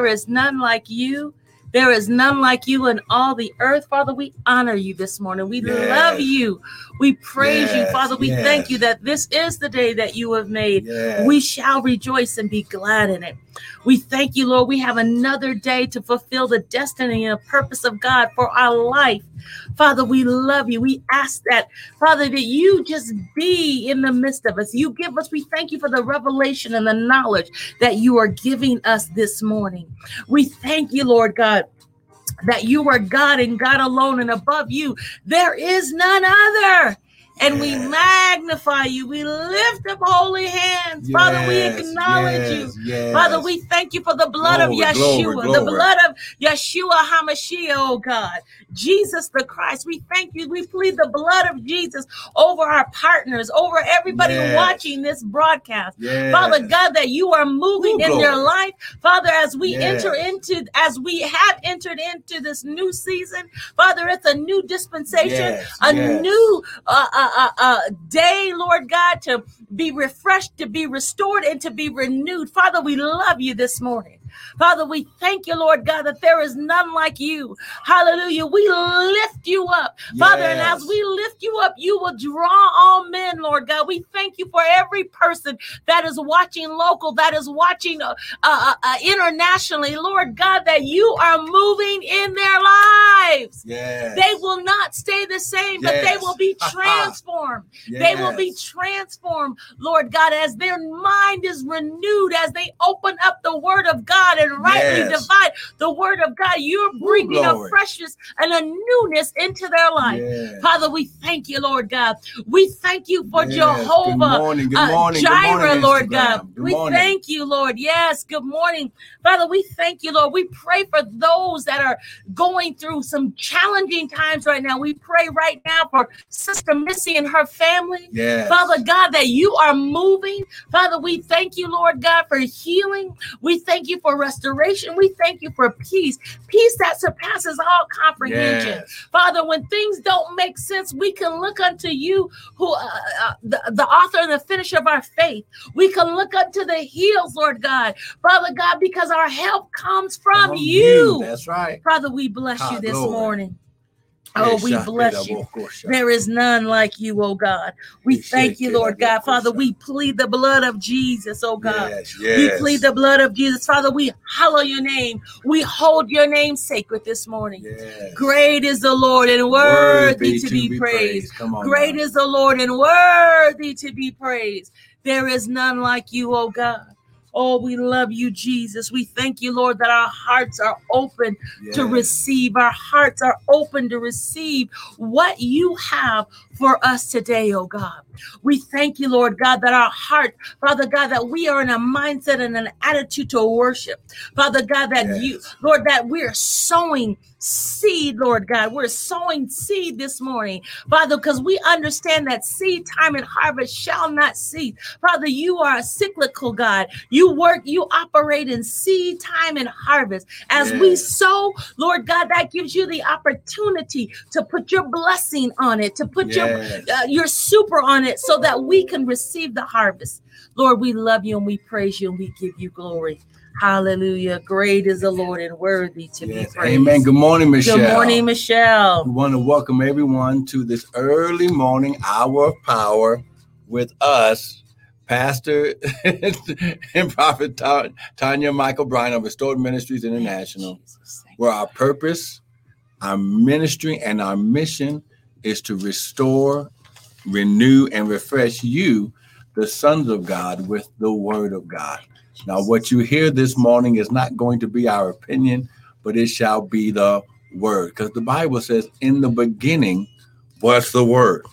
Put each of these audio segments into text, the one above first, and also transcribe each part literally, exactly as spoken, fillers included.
There is none like you. There is none like you in all the earth. Father, we honor you this morning. We yes. love you. We praise yes. you. Father, we yes. thank you that this is the day that you have made. Yes. We shall rejoice and be glad in it. We thank you, Lord. We have another day to fulfill the destiny and the purpose of God for our life. Father, we love you. We ask that, Father, that you just be in the midst of us. You give us, we thank you for the revelation and the knowledge that you are giving us this morning. We thank you, Lord God, that you are God and God alone, and above you there is none other. And yes. we magnify you. We lift up holy hands. Yes, Father, we acknowledge yes, you. Yes. Father, we thank you for the blood glory, of Yeshua, glory, glory. the blood of Yeshua HaMashiach, oh God, Jesus the Christ. We thank you. We plead the blood of Jesus over our partners, over everybody yes. watching this broadcast. Yes. Father God, that you are moving Ooh, in glory. their life. Father, as we yes. enter into, as we have entered into this new season, Father, it's a new dispensation, yes, a yes. new, uh, uh, A, a, a day, Lord God, to be refreshed, to be restored, and to be renewed. Father, we love you this morning. Father, we thank you, Lord God, that there is none like you. Hallelujah. We lift you up, Father, yes. and as we lift you up, you will draw all men, Lord God. We thank you for every person that is watching local, that is watching uh, uh, uh, internationally, Lord God, that you are moving in their lives. Yes. They will not stay the same, yes. but they will be transformed. yes. They will be transformed, Lord God, as their mind is renewed, as they open up the word of God and rightly yes. divide the word of God. You're bringing Ooh, a freshness and a newness into their life. Yes. Father, we thank you, Lord God. We thank you for yes. Jehovah. Good morning, good morning, uh, Gyra, good morning, Lord God. Good we morning. Thank you, Lord. Yes, good morning. Father, we thank you, Lord. We pray for those that are going through some challenging times right now. We pray right now for Sister Missy and her family. Yes. Father God, that you are moving. Father, we thank you, Lord God, for healing. We thank you for restoration. We thank you for peace, peace that surpasses all comprehension. Yes. Father, when things don't make sense, we can look unto you, who uh, uh, the, the author and the finisher of our faith. We can look unto the hills, Lord God. Father God, because our help comes from, from you. you. That's right. Father, we bless ah, you this Lord. morning. Oh, we bless you. There is none like you, oh God. We thank you, Lord God. Father, we plead the blood of Jesus, oh God. Yes, yes. We plead the blood of Jesus. Father, we hallow your name. We hold your name sacred this morning. Yes. Great is the Lord and worthy, worthy to, to be, be praised. praised. On, Great man. is the Lord and worthy to be praised. There is none like you, oh God. Oh, we love you, Jesus. We thank you, Lord, that our hearts are open yes. to receive. Our hearts are open to receive what you have for us today, oh God. We thank you, Lord God, that our heart, Father God, that we are in a mindset and an attitude to worship. Father God, that yes. you, Lord, that we're sowing seed, Lord God. We're sowing seed this morning, Father, because we understand that seed time and harvest shall not cease. Father, you are a cyclical God. You work, you operate in seed time and harvest. As yes. we sow, Lord God, that gives you the opportunity to put your blessing on it, to put yes. your, uh, your super on it, so that we can receive the harvest. Lord, we love you and we praise you and we give you glory. Hallelujah. Great is the Lord and worthy to yes. be praised. Amen. Good morning, Michelle. Good morning, Michelle. We want to welcome everyone to this early morning hour of power with us, Pastor and Prophet Ta- Tanya Michael Bryan of Restored Ministries International, Jesus, where our purpose, our ministry, and our mission is to restore, renew, and refresh you, the sons of God, with the word of God. Now, what you hear this morning is not going to be our opinion, but it shall be the word. Because the Bible says, in the beginning was the word.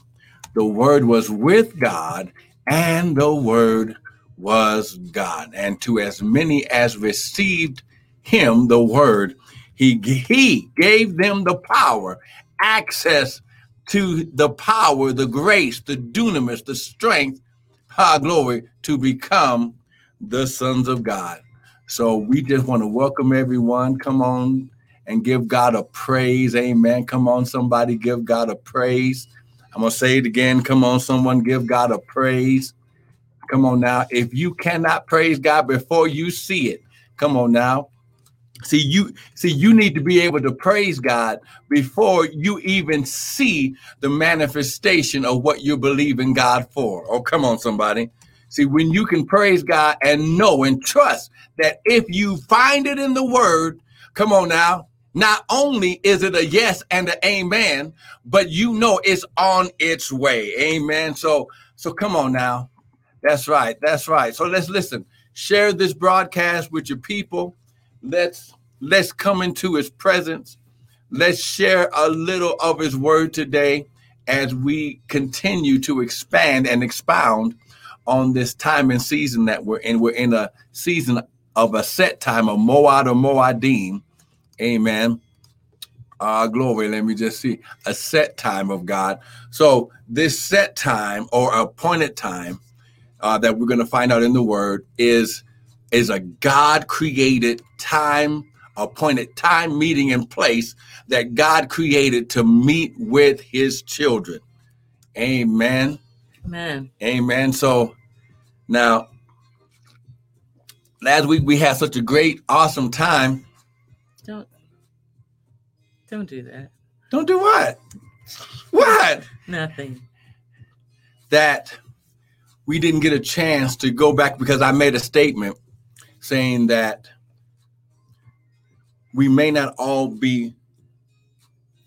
The word was with God, and the word was God. And to as many as received him, the word, he, he gave them the power, access to the power, the grace, the dunamis, the strength, our glory, to become the sons of God. So we just want to welcome everyone. Come on and give God a praise. Amen. Come on, somebody, give God a praise. I'm going to say it again. Come on, someone, give God a praise. Come on now. If you cannot praise God before you see it, come on now. See, you see, you need to be able to praise God before you even see the manifestation of what you're believing God for. Oh, come on, somebody. See, when you can praise God and know and trust that if you find it in the word, come on now, not only is it a yes and an amen, but you know it's on its way. Amen. So so come on now. That's right. That's right. So let's listen. Share this broadcast with your people. Let's let's come into his presence. Let's share a little of his word today as we continue to expand and expound on this time and season that we're in. We're in a season of a set time, of Moed or Moadim. Amen. Uh, glory. Let me just see. A set time of God. So this set time or appointed time uh, that we're going to find out in the word is is a God-created time, appointed time, meeting, and place that God created to meet with his children. Amen. Amen. Amen. So now, last week we had such a great, awesome time. Don't, don't do that. Don't do what? What? Nothing. That we didn't get a chance to go back because I made a statement saying that we may not all be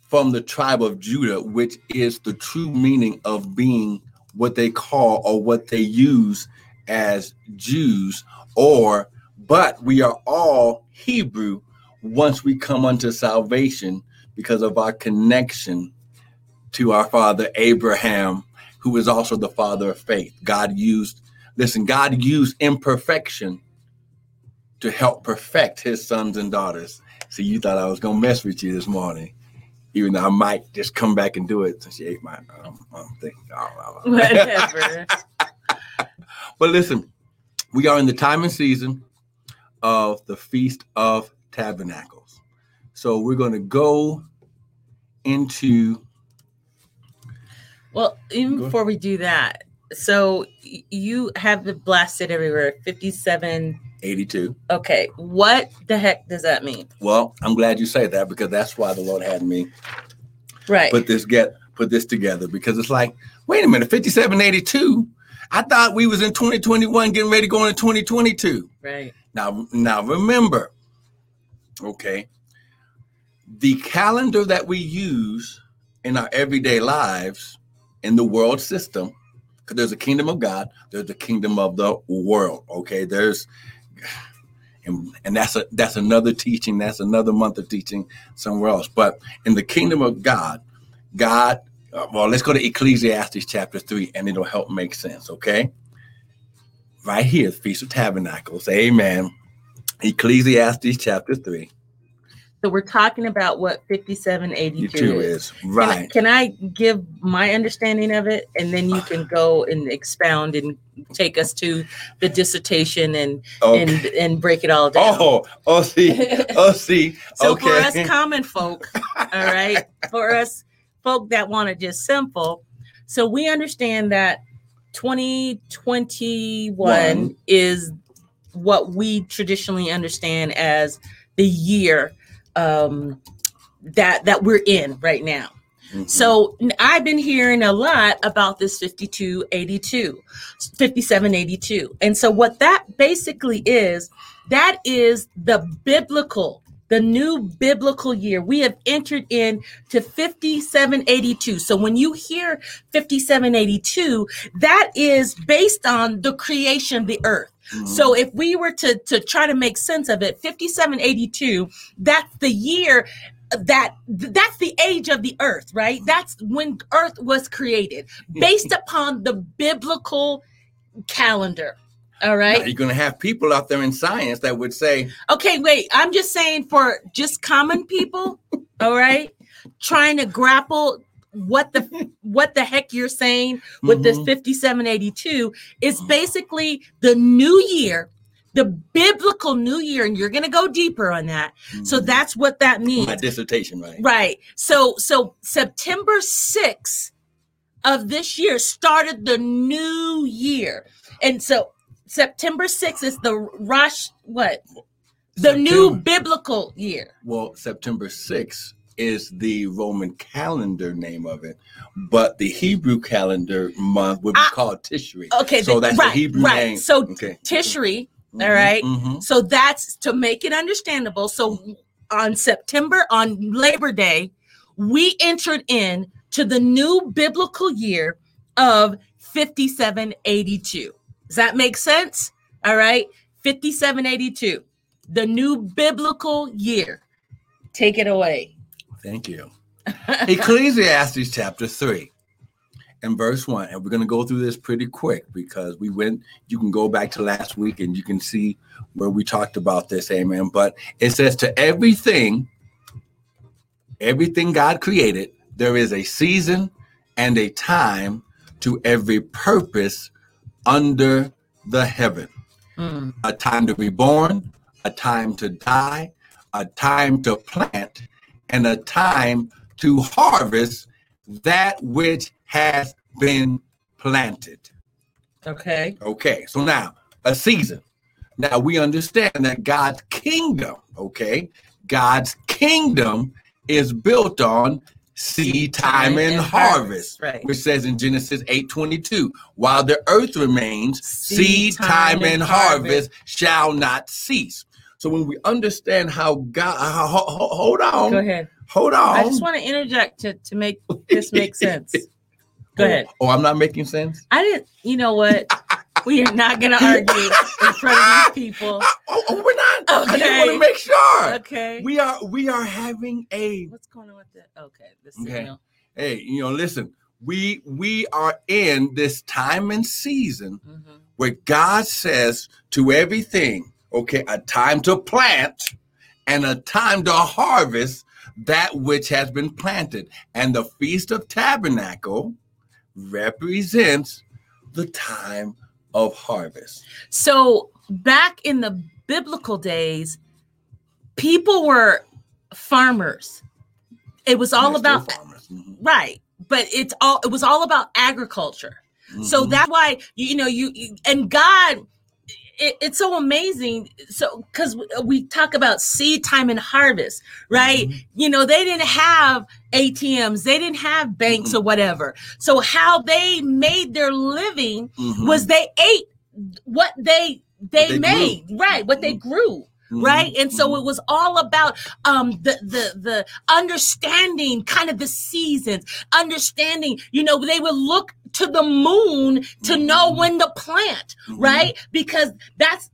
from the tribe of Judah, which is the true meaning of being what they call or what they use as Jews, or but we are all Hebrew once we come unto salvation because of our connection to our father Abraham, who is also the father of faith. God used, listen, God used imperfection to help perfect his sons and daughters. See, you thought I was going to mess with you this morning, even though I might just come back and do it since she ate my um, um, thing. Oh, oh, oh. Whatever. But listen, we are in the time and season of the Feast of Tabernacles. So we're going to go into... Well, even go before we do that, so you have the blasted everywhere, fifty-seven... eighty-two. Okay. What the heck does that mean? Well, I'm glad you say that because that's why the Lord had me right. put this get put this together, because it's like, wait a minute, fifty-seven eighty-two. I thought we was in twenty twenty-one getting ready to go into twenty twenty-two. Right. Now, now remember, okay, the calendar that we use in our everyday lives in the world system, because there's a kingdom of God, there's the kingdom of the world, okay? There's And, and that's a, that's another teaching. That's another month of teaching somewhere else. But in the kingdom of God, God, uh, well, let's go to Ecclesiastes chapter three, and it'll help make sense. OK. Right here, Feast of Tabernacles. Amen. Ecclesiastes chapter three. So we're talking about what fifty-seven eighty-two is. Right. Can I, can I give my understanding of it? And then you can go and expound and take us to the dissertation and okay. and, and break it all down. Oh, oh, see, oh, see. So okay. For us common folk, all right, for us folk that want to just simple. So we understand that twenty twenty-one One. is what we traditionally understand as the year um that that we're in right now. Mm-hmm. So I've been hearing a lot about this fifty-two eighty-two fifty-seven eighty-two, and so what that basically is, that is the biblical, the new biblical year. We have entered in to fifty-seven eighty-two. So when you hear fifty-seven eighty-two, that is based on the creation of the earth. Mm-hmm. So if we were to, to try to make sense of it, fifty-seven eighty-two, that's the year that that's the age of the earth, right? Mm-hmm. That's when earth was created based upon the biblical calendar. All right. Now you're going to have people out there in science that would say, okay, wait, I'm just saying for just common people. All right. Trying to grapple what the what the heck you're saying with mm-hmm. this fifty-seven eighty-two. It's basically the new year, the biblical new year. And you're going to go deeper on that. Mm-hmm. So that's what that means. My dissertation, right? Right. So so September sixth of this year started the new year. And so September sixth is the Rosh, what? The September, new biblical year. Well, September sixth is the Roman calendar name of it, but the Hebrew calendar month would be I, called Tishri. Okay, so the, that's right, the Hebrew right. name. So okay. Tishri, mm-hmm, all right? Mm-hmm. So that's to make it understandable. So on September, on Labor Day, we entered in to the new biblical year of fifty-seven eighty-two. Does that make sense? All right, fifty-seven eighty-two, the new biblical year. Take it away. Thank you. Ecclesiastes chapter three and verse one. And we're going to go through this pretty quick because we went, you can go back to last week and you can see where we talked about this. Amen. But it says to everything, everything God created, there is a season and a time to every purpose under the heaven. Mm. A time to be born, a time to die, a time to plant, and a time to harvest that which has been planted. Okay. Okay. So now a season. Now we understand that God's kingdom, okay, God's kingdom is built on seed time and, and harvest, harvest right. Which says in Genesis eight twenty-two, while the earth remains, seed, seed time, time and harvest, harvest shall not cease. So when we understand how God, how, hold on, go ahead, hold on. I just want to interject to, to make this make sense. Go ahead. Oh, I'm not making sense. I didn't. You know what? We are not going to argue in front of these people. Oh, oh we're not. Okay. I just want to make sure. Okay. We are. We are having a. What's going on with the? Okay. The signal. Okay. Hey, you know, listen. We we are in this time and season, mm-hmm, where God says to everything, okay, a time to plant and a time to harvest that which has been planted. And the Feast of Tabernacle represents the time of harvest. So back in the biblical days, people were farmers. It was all about, mm-hmm, right. But it's all, it was all about agriculture. Mm-hmm. So that's why, you know, you, you and God, It, it's so amazing. So, because we talk about seed time and harvest, right? Mm-hmm. You know, they didn't have A T Ms, they didn't have banks, mm-hmm, or whatever. So how they made their living, mm-hmm, was they ate what they they, they made, grew. Right? What, mm-hmm, they grew. Mm-hmm. Right. And so it was all about um, the, the, the understanding kind of the seasons, understanding, you know, they would look to the moon to know when to plant. Mm-hmm. Right. Because that's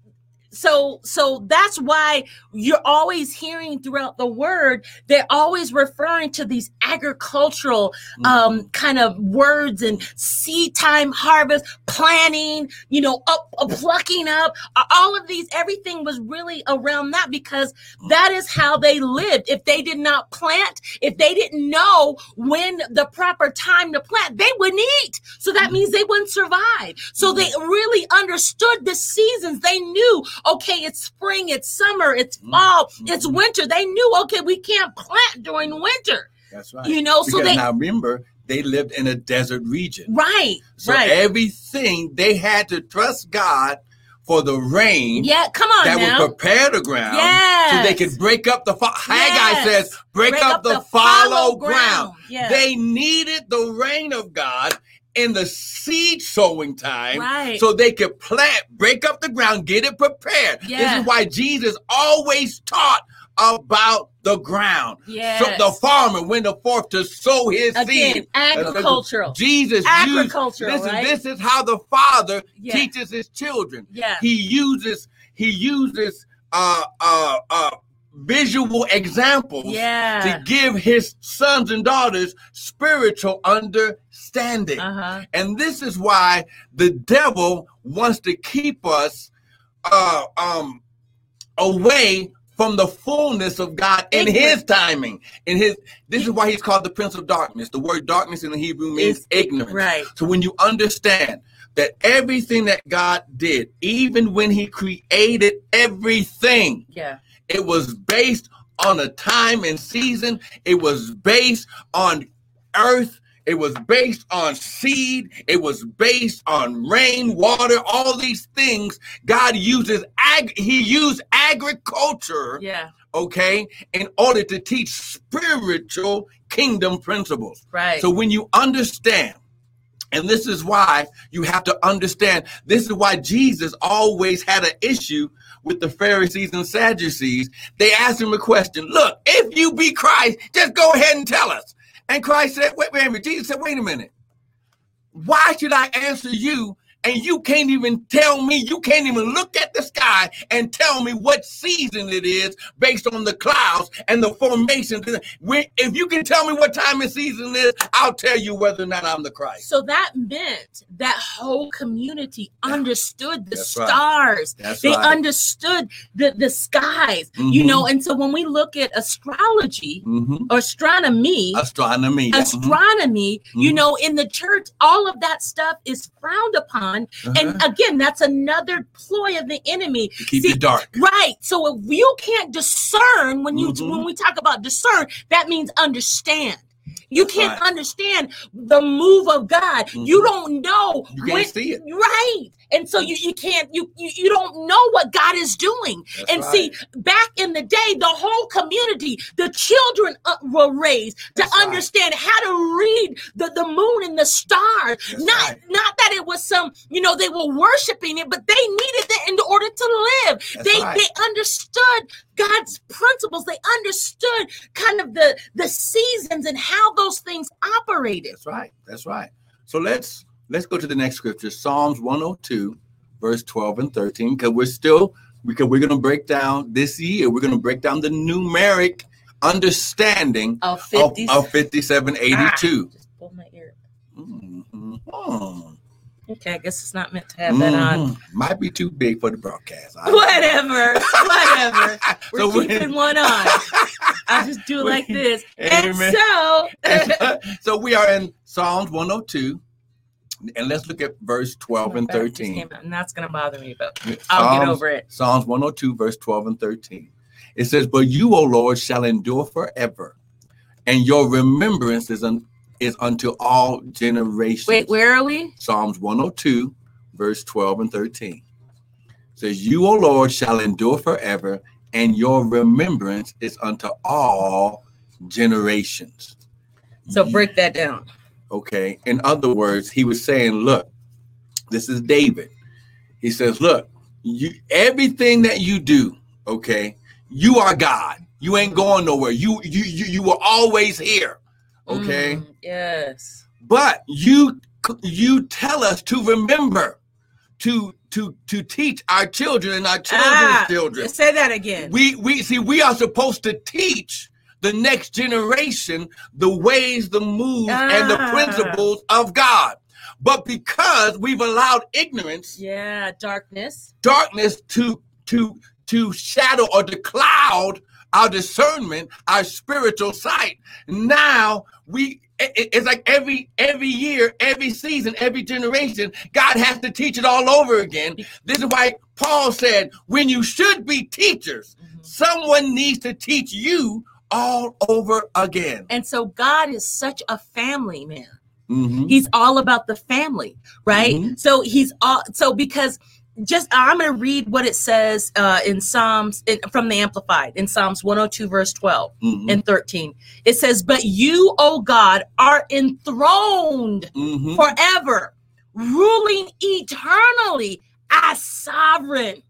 so. So that's why you're always hearing throughout the word, they're always referring to these agricultural, mm-hmm, um, kind of words and seed time, harvest, planting, you know, up, up, plucking up, all of these. Everything was really around that because that is how they lived. If they did not plant, if they didn't know when the proper time to plant, they wouldn't eat. So that means they wouldn't survive. So they really understood the seasons. They knew, okay, it's spring, it's summer, it's fall, it's winter. They knew, okay, we can't plant during winter. That's right. You know, because so they now remember they lived in a desert region. Right. So right. Everything they had to trust God for the rain, yeah, come on, that now. Would prepare the ground, yes, so they could break up the fo- yes. Haggai says, break, break up, up the, the fallow ground. ground. Yes. They needed the rain of God in the seed sowing time, right, so they could plant, break up the ground, get it prepared. Yes. This is why Jesus always taught about the ground. Yes. So the farmer went forth to sow his Again, seed. Agricultural. Jesus agricultural, used, this, right? is, this is how the Father, yeah, teaches his children. Yeah. He uses, he uses uh, uh, uh, visual examples, yeah, to give his sons and daughters spiritual understanding. Uh-huh. And this is why the devil wants to keep us uh, um, away from the fullness of God in ignorant. His timing. In his, this is why he's called the Prince of Darkness. The word darkness in the Hebrew means it's ignorance. Right. So when you understand that everything that God did, even when he created everything, yeah, it was based on a time and season. It was based on earth. It was based on seed. It was based on rain, water, all these things. God uses, ag- he used ag- agriculture, yeah. okay, in order to teach spiritual kingdom principles. Right. So when you understand, and this is why you have to understand, this is why Jesus always had an issue with the Pharisees and Sadducees. They asked him a question. Look, if you be Christ, just go ahead and tell us. And Christ said, wait, wait a minute. Jesus said, wait a minute. Why should I answer you? And you can't even tell me, you can't even look at the sky and tell me what season it is based on the clouds and the formation. If you can tell me what time and season it is, I'll tell you whether or not I'm the Christ. So that meant that whole community understood the That's stars. Right. They right. understood the, the skies, mm-hmm. you know. And so when we look at astrology mm-hmm. or astronomy, astronomy, astronomy, mm-hmm. you know, in the church, all of that stuff is frowned upon. Uh-huh. And again, that's another ploy of the enemy. To keep See, it dark. Right. So if you can't discern, when you mm-hmm. when we talk about discern, that means understand. You that's can't right. understand the move of God. Mm-hmm. You don't know. You can't when, see it. Right. And so you, you can't, you, you you don't know what God is doing. That's and right. see, back in the day, the whole community, the children uh, were raised that's to right. understand how to read the, the moon and the stars. That's not right. not that it was some, you know, they were worshiping it, but they needed it in order to live. That's they right. they understood God's principles. They understood kind of the, the seasons and how those things operated. That's right. That's right. So let's Let's go to the next scripture, Psalms one oh two, verse twelve and thirteen, because we're still, because we're going to break down this year, we're going to break down the numeric understanding of, of, of fifty-seven eighty-two. Ah, just pull my ear. Mm-hmm. Okay, I guess it's not meant to have mm-hmm. that on. Might be too big for the broadcast. Whatever, whatever. We're so keeping we're... one on. I just do it like this. Amen. And so. So we are in Psalms one oh two. And let's look at verse twelve and thirteen. And that's going to bother me, but I'll Psalms, get over it. Psalms one oh two, verse twelve and thirteen. It says, but you, O Lord, shall endure forever, and your remembrance is, un- is unto all generations. Wait, where are we? Psalms one oh two, verse twelve and thirteen. It says, you, O Lord, shall endure forever, and your remembrance is unto all generations. So break that down. Okay. In other words, he was saying, look, this is David. He says, look, you, everything that you do, okay, you are God. You ain't going nowhere. You you you, you were always here. Okay. Mm, yes. But you you tell us to remember, to to to teach our children and our children's ah, children. Say that again. We we see we are supposed to teach the next generation, the ways, the moves, ah. and the principles of God. But because we've allowed ignorance, yeah, darkness, darkness to to to shadow or to cloud our discernment, our spiritual sight. Now we, it, it's like every every year, every season, every generation, God has to teach it all over again. This is why Paul said, when you should be teachers, mm-hmm. someone needs to teach you all over again. And so God is such a family man. Mm-hmm. He's all about the family, right? Mm-hmm. So he's all so because just I'm going to read what it says uh, in Psalms in, from the Amplified in Psalms one oh two, verse twelve mm-hmm. and thirteen. It says, but you, O God, are enthroned mm-hmm. forever, ruling eternally as sovereign,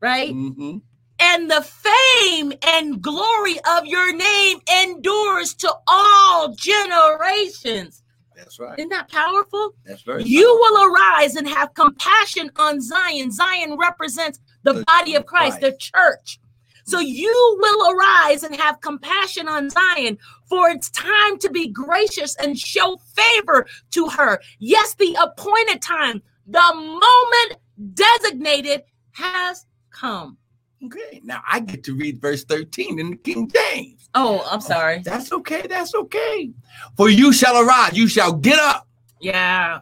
right? Mm-hmm. And the fame and glory of your name endures to all generations. That's right. Isn't that powerful? That's very You powerful. Will arise and have compassion on Zion. Zion represents the, the body of Christ, Christ, the church. So you will arise and have compassion on Zion, for it's time to be gracious and show favor to her. Yes, the appointed time, the moment designated has come. Okay, now I get to read verse thirteen in the King James. Oh, I'm sorry. Oh, that's okay. That's okay. For you shall arise. You shall get up. Yeah.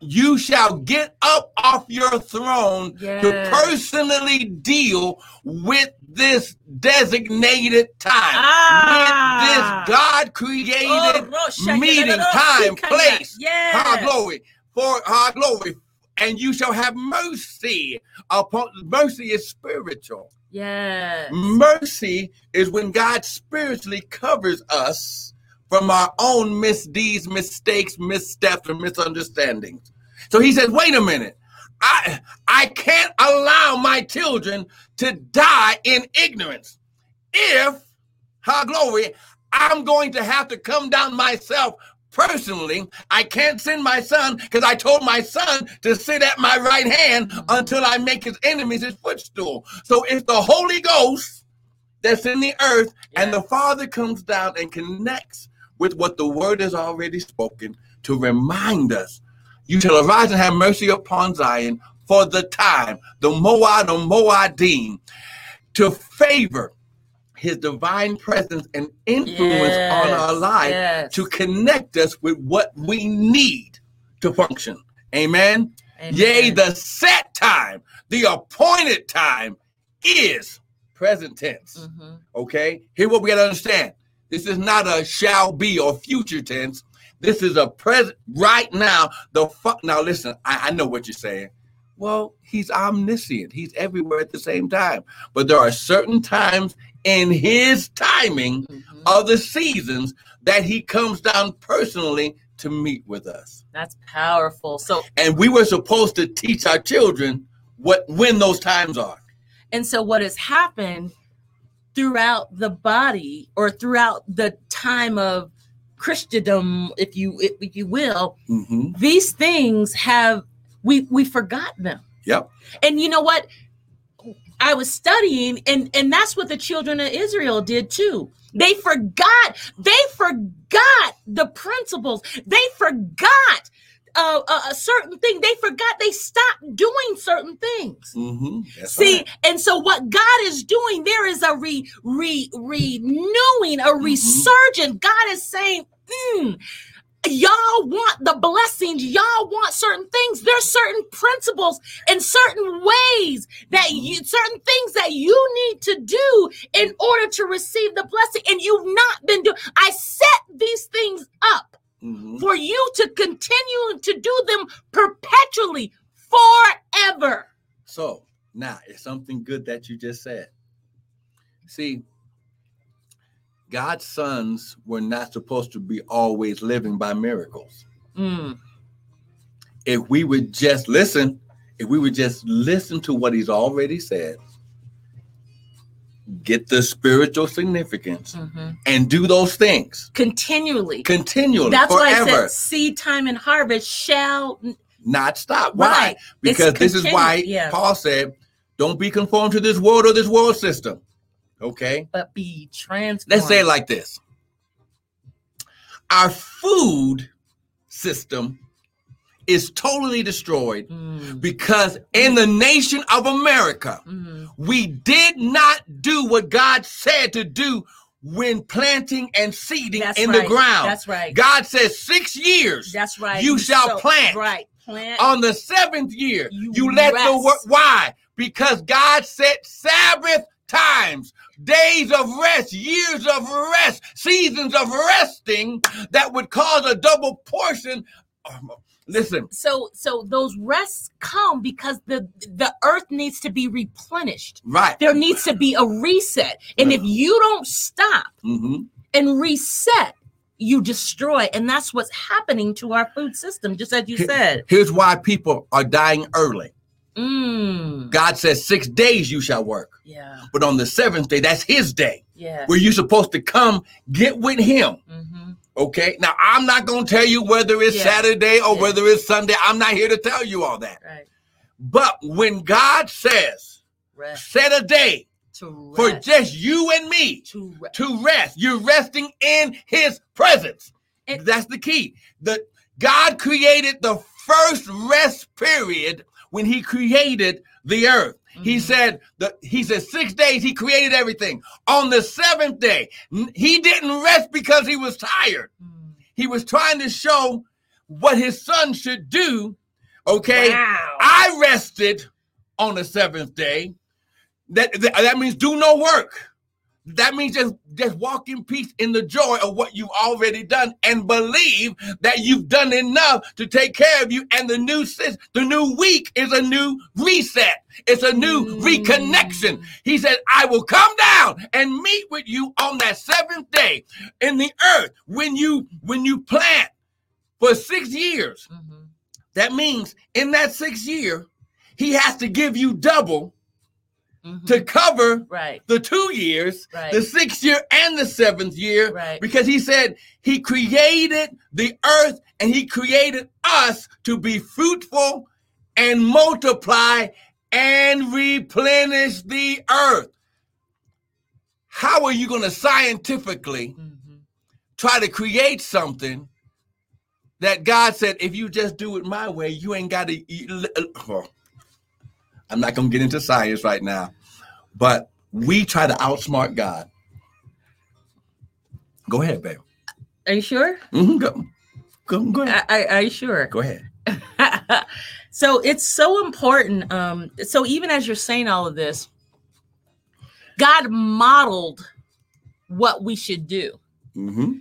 You shall get up off your throne yes. to personally deal with this designated time, ah. with this God-created oh, meeting, time, place, yes. our glory, for our glory. and you shall have mercy upon. Mercy is spiritual. Yeah. Mercy is when God spiritually covers us from our own misdeeds, mistakes, missteps, and misunderstandings. So he says, wait a minute. I I can't allow my children to die in ignorance. If, her glory, I'm going to have to come down myself personally. I can't send my son because I told my son to sit at my right hand until I make his enemies his footstool. So it's the Holy Ghost that's in the earth, yeah. and the Father comes down and connects with what the word has already spoken to remind us. You shall arise and have mercy upon Zion for the time, the Moed or Moadim, to favor his divine presence and influence yes, on our life yes. to connect us with what we need to function. Amen? Amen. Yea, the set time, the appointed time is present tense. Mm-hmm. Okay? Here's what we got to understand. This is not a shall be or future tense. This is a present right now. The fuck. Now, listen, I, I know what you're saying. Well, he's omniscient. He's everywhere at the same time. But there are certain times in his timing mm-hmm. of the seasons that he comes down personally to meet with us. That's powerful. So, and we were supposed to teach our children what when those times are. And so what has happened throughout the body or throughout the time of Christendom, if you if you will, mm-hmm. these things have we we forgot them. Yep. And you know what? I was studying, and and that's what the children of Israel did too. They forgot. They forgot the principles. They forgot uh, a certain thing. They forgot. They stopped doing certain things. Mm-hmm. See, right. And so what God is doing, there is a re re renewing, a mm-hmm. resurgence. God is saying, mm, y'all want the blessings. Y'all want certain things. There's certain principles and certain ways that you, certain things that you need to do in order to receive the blessing. And you've not been doing. I set these things up mm-hmm. for you to continue to do them perpetually, forever. So now it's something good that you just said. See, God's sons were not supposed to be always living by miracles. Mm. If we would just listen, if we would just listen to what he's already said, get the spiritual significance mm-hmm. and do those things. Continually. Continually. That's forever. Why I said seed time and harvest shall not stop. Why? Right. Because this is why yeah. Paul said, don't be conformed to this world or this world system. Okay. But be transformed. Let's say it like this. Our food system is totally destroyed mm. because in the nation of America, mm. we did not do what God said to do when planting and seeding That's in right. the ground. That's right. God says six years. That's right. You shall so, plant. Right. Plant. On the seventh year, you, you let rest. The work. Why? Because God said Sabbath times, days of rest, years of rest, seasons of resting that would cause a double portion. Oh, listen. So so those rests come because the, the earth needs to be replenished. Right. There needs to be a reset. And if you don't stop mm-hmm. and reset, you destroy. And that's what's happening to our food system, just as you Here, said. Here's why people are dying early. Mm. God says six days you shall work. Yeah. But on the seventh day, that's his day. Yeah. Where you're supposed to come get with him. Mm-hmm. Okay. Now I'm not going to tell you whether it's yeah. Saturday or yeah. whether it's Sunday. I'm not here to tell you all that. Right. But when God says rest. Set a day to for just you and me to rest, to rest. You're resting in his presence. It, that's the key. The God created the first rest period when he created the earth. Mm-hmm. He said, the, he said six days, he created everything. On the seventh day, he didn't rest because he was tired. Mm-hmm. He was trying to show what his son should do. Okay, wow. I rested on the seventh day. That, that, that means do no work. That means just, just walk in peace in the joy of what you've already done and believe that you've done enough to take care of you. And the new the new week is a new reset. It's a new mm. reconnection. He said, I will come down and meet with you on that seventh day in the earth. When you, when you plant for six years, mm-hmm. that means in that sixth year, he has to give you double Mm-hmm. to cover right. the two years, right. the sixth year and the seventh year, right. because he said he created the earth and he created us to be fruitful and multiply and replenish the earth. How are you going to scientifically mm-hmm. try to create something that God said, if you just do it my way, you ain't got to eat? Oh. I'm not going to get into science right now, but we try to outsmart God. Go ahead, babe. Are you sure? Mm-hmm. Go, go, go ahead. I, I, are you sure? Go ahead. So it's so important. Um, so even as you're saying all of this, God modeled what we should do. Mm-hmm.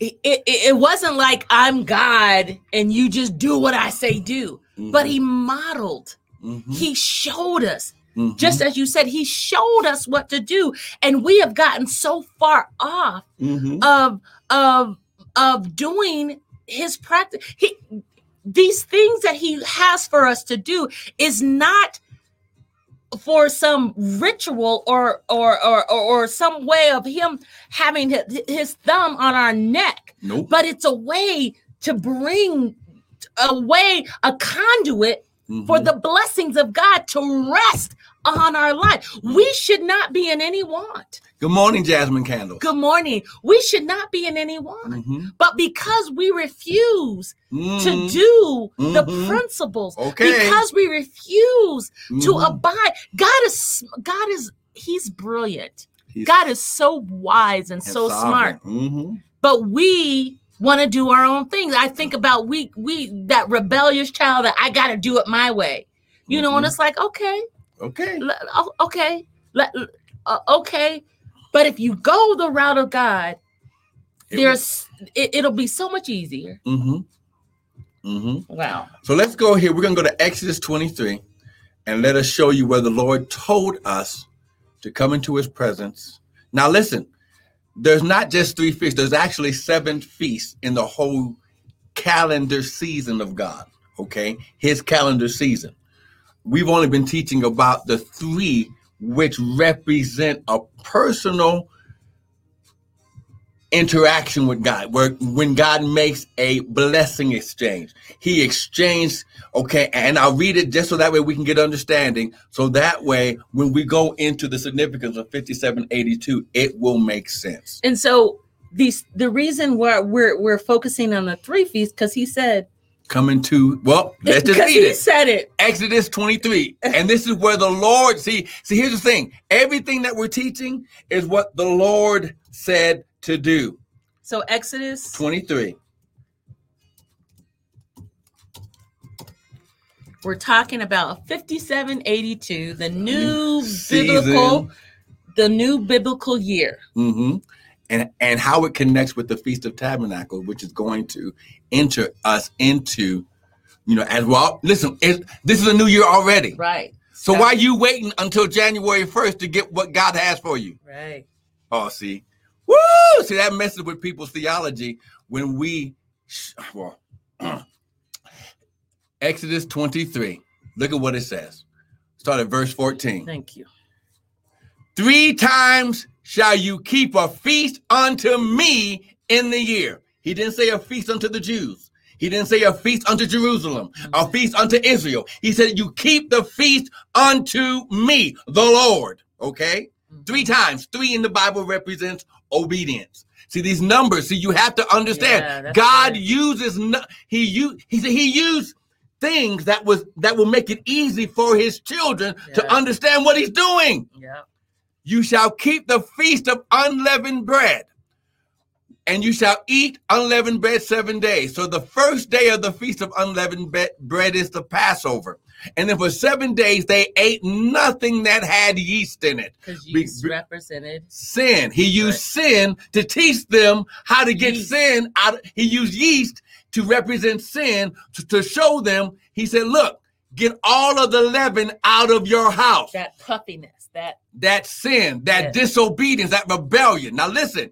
It, it, it wasn't like I'm God and you just do what I say do, mm-hmm. but he modeled. Mm-hmm. He showed us, mm-hmm. just as you said, he showed us what to do. And we have gotten so far off mm-hmm. of, of, of doing his practice. He, these things that he has for us to do is not for some ritual or, or, or, or, or some way of him having his, his thumb on our neck, nope. but it's a way to bring a way, a conduit Mm-hmm. for the blessings of God to rest on our life. We should not be in any want. Good morning, Jasmine Candle. Good morning. We should not be in any want. Mm-hmm. But because we refuse mm-hmm. to do mm-hmm. the principles, okay. because we refuse mm-hmm. to abide, God is, God is, he's brilliant. He's, God is so wise and so sovereign. Smart. Mm-hmm. But we want to do our own things. I think about we we that rebellious child that I got to do it my way, you mm-hmm. know, and it's like, okay, okay, le- okay, le- uh, okay. But if you go the route of God, it there's, it, it'll be so much easier. Mm-hmm. Mm-hmm. Wow. So let's go here. We're going to go to Exodus twenty-three and let us show you where the Lord told us to come into his presence. Now, listen. There's not just three feasts. There's actually seven feasts in the whole calendar season of God, okay? His calendar season. We've only been teaching about the three which represent a personal interaction with God, where when God makes a blessing exchange, he exchanged, okay, and I'll read it just so that way we can get understanding. So that way, when we go into the significance of fifty-seven eighty-two, it will make sense. And so these, the reason why we're, we're focusing on the three feasts, because he said, coming to, well, let's just read it. He said it. Exodus twenty-three. And this is where the Lord, see, see, here's the thing. Everything that we're teaching is what the Lord said to do. So Exodus twenty-three. We're talking about fifty-seven eighty-two, the new Season. biblical, the new biblical year. Mm-hmm. And, and how it connects with the Feast of Tabernacles, which is going to enter us into, you know, as well. Listen, it, this is a new year already. Right. So, so why are you waiting until January first to get what God has for you? Right. Oh, see. Woo! See, that messes with people's theology when we, well, Exodus twenty-three, look at what it says. Start at verse fourteen. Thank you. Three times shall you keep a feast unto me in the year. He didn't say a feast unto the Jews. He didn't say a feast unto Jerusalem, a feast unto Israel. He said you keep the feast unto me, the Lord, okay? Three times. Three in the Bible represents obedience. See these numbers. See, you have to understand. Yeah, God right. uses he used he said he used things that was that will make it easy for his children yeah. to understand what he's doing. Yeah. You shall keep the feast of unleavened bread. And you shall eat unleavened bread seven days. So the first day of the Feast of Unleavened Bread is the Passover. And then for seven days, they ate nothing that had yeast in it. Because yeast Be- represented sin. He used right. sin to teach them how to get yeast. sin out. He used yeast to represent sin to, to show them. He said, look, get all of the leaven out of your house. That puffiness, that. That sin, that yes. disobedience, that rebellion. Now listen,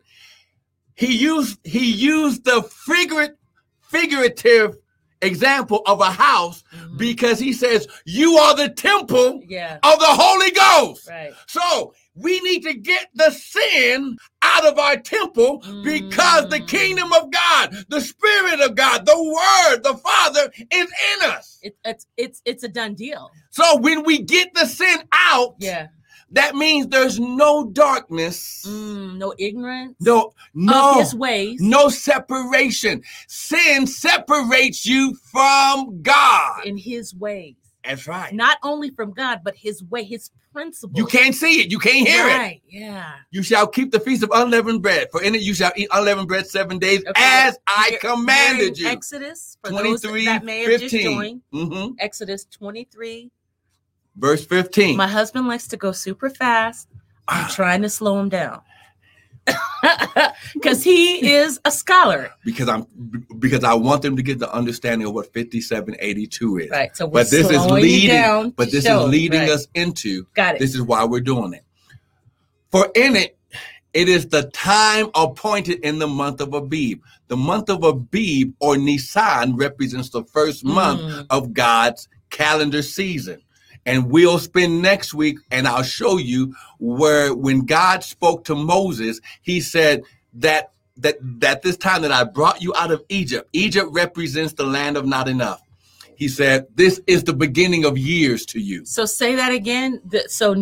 he used, he used the figurative, figurative example of a house mm-hmm. because he says you are the temple yeah. of the Holy Ghost. Right. So we need to get the sin out of our temple mm-hmm. because the kingdom of God, the Spirit of God, the Word, the Father is in us. It, it's it's it's a done deal. So when we get the sin out, yeah. that means there's no darkness, mm, no ignorance, no, no, of his ways, no separation. Sin separates you from God in his ways. That's right. Not only from God, but his way, his principles. You can't see it. You can't hear right. it. Right. Yeah. You shall keep the Feast of Unleavened Bread. For in it you shall eat unleavened bread seven days okay. as I commanded you. Exodus for twenty-three, those that may have fifteen. Just joined. Mm-hmm. Exodus twenty-three. Verse fifteen. My husband likes to go super fast. I'm trying to slow him down because he is a scholar. Because I'm because I want them to get the understanding of what fifty-seven eighty-two is. Right. So we're but this slowing is leading. You down but this show, is leading right. us into. Got it. This is why we're doing it. For in it, it is the time appointed in the month of Abib. The month of Abib or Nisan represents the first month mm. of God's calendar season. And we'll spend next week, and I'll show you where when God spoke to Moses, he said that that that this time that I brought you out of Egypt, Egypt represents the land of not enough. He said, this is the beginning of years to you. So say that again. So,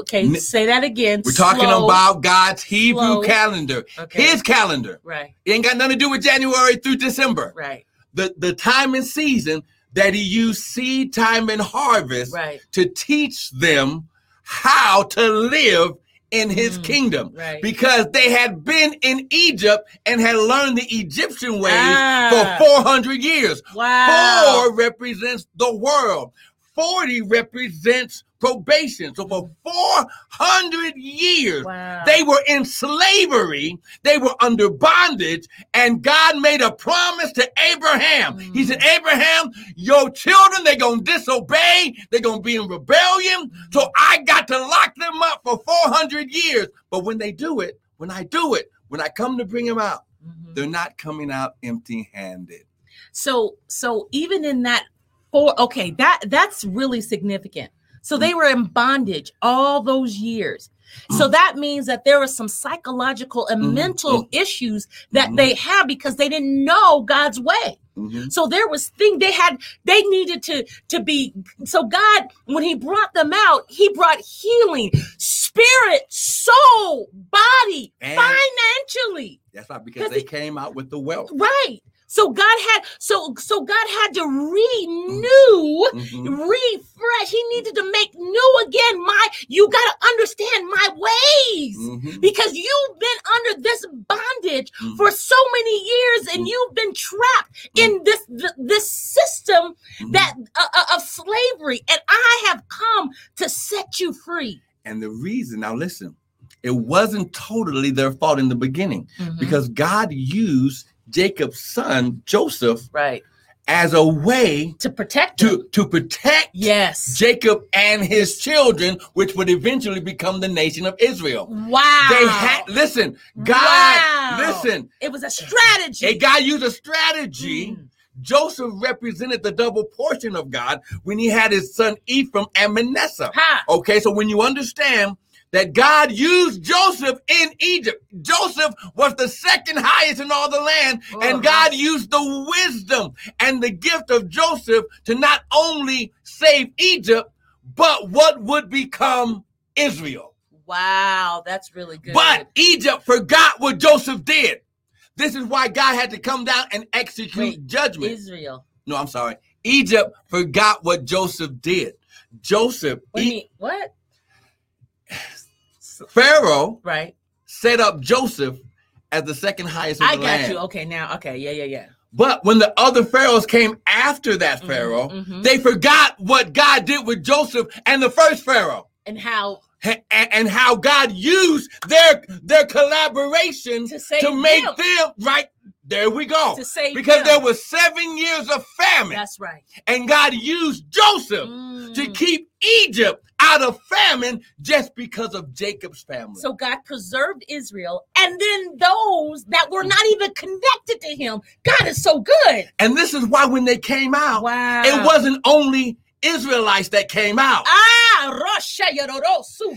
okay, say that again. We're talking slow, about God's Hebrew slow. calendar, okay. his calendar. Right. It ain't got nothing to do with January through December. Right. The, the time and season that he used seed time and harvest right. to teach them how to live in his mm, kingdom right. because they had been in Egypt and had learned the Egyptian ways ah. for four hundred years. Wow. Four represents the world. forty represents probation. So for four hundred years, wow. they were in slavery. They were under bondage. And God made a promise to Abraham. Mm. He said, Abraham, your children, they're going to disobey. They're going to be in rebellion. So I got to lock them up for four hundred years. But when they do it, when I do it, when I come to bring them out, mm-hmm. they're not coming out empty handed. So, so even in that four, okay, that that's really significant. So they were in bondage all those years. So that means that there were some psychological and mm-hmm. mental mm-hmm. issues that mm-hmm. they had because they didn't know God's way. Mm-hmm. So there was thing they had, they needed to, to be, so God, when he brought them out, he brought healing, spirit, soul, body, and financially. That's right, because they he, came out with the wealth. Right. So God had so so God had to renew, mm-hmm. refresh. He needed to make new again. My, you gotta understand my ways mm-hmm. because you've been under this bondage mm-hmm. for so many years, and mm-hmm. you've been trapped mm-hmm. in this th- this system mm-hmm. that uh, of slavery. And I have come to set you free. And the reason, now listen, it wasn't totally their fault in the beginning mm-hmm. because God used Jacob's son Joseph right as a way to protect to, to protect yes Jacob and his children, which would eventually become the nation of Israel. Wow. They had listen God wow. listen it was a strategy. A guy used a strategy. Mm. Joseph represented the double portion of God when he had his son Ephraim and Manasseh. Ha. Okay, so when you understand that God used Joseph in Egypt. Joseph was the second highest in all the land, oh, and God used the wisdom and the gift of Joseph to not only save Egypt, but what would become Israel. Wow, that's really good. But Egypt forgot what Joseph did. This is why God had to come down and execute Wait, judgment. Israel. No, I'm sorry. Egypt forgot what Joseph did. Joseph. Wait, e- mean, what? Pharaoh right. set up Joseph as the second highest in the I got land. you. Okay, now, okay, yeah, yeah, yeah. But when the other pharaohs came after that pharaoh, mm-hmm. they forgot what God did with Joseph and the first pharaoh. And how... And, and how God used their their collaboration to, to make them. them right there we go to save because them. There was seven years of famine. That's right. And God used Joseph mm. to keep Egypt out of famine just because of Jacob's family. So God preserved Israel, and then those that were not even connected to him. God is so good. And this is why when they came out, wow. it wasn't only Israelites that came out. Ah, Rosh Hashanah,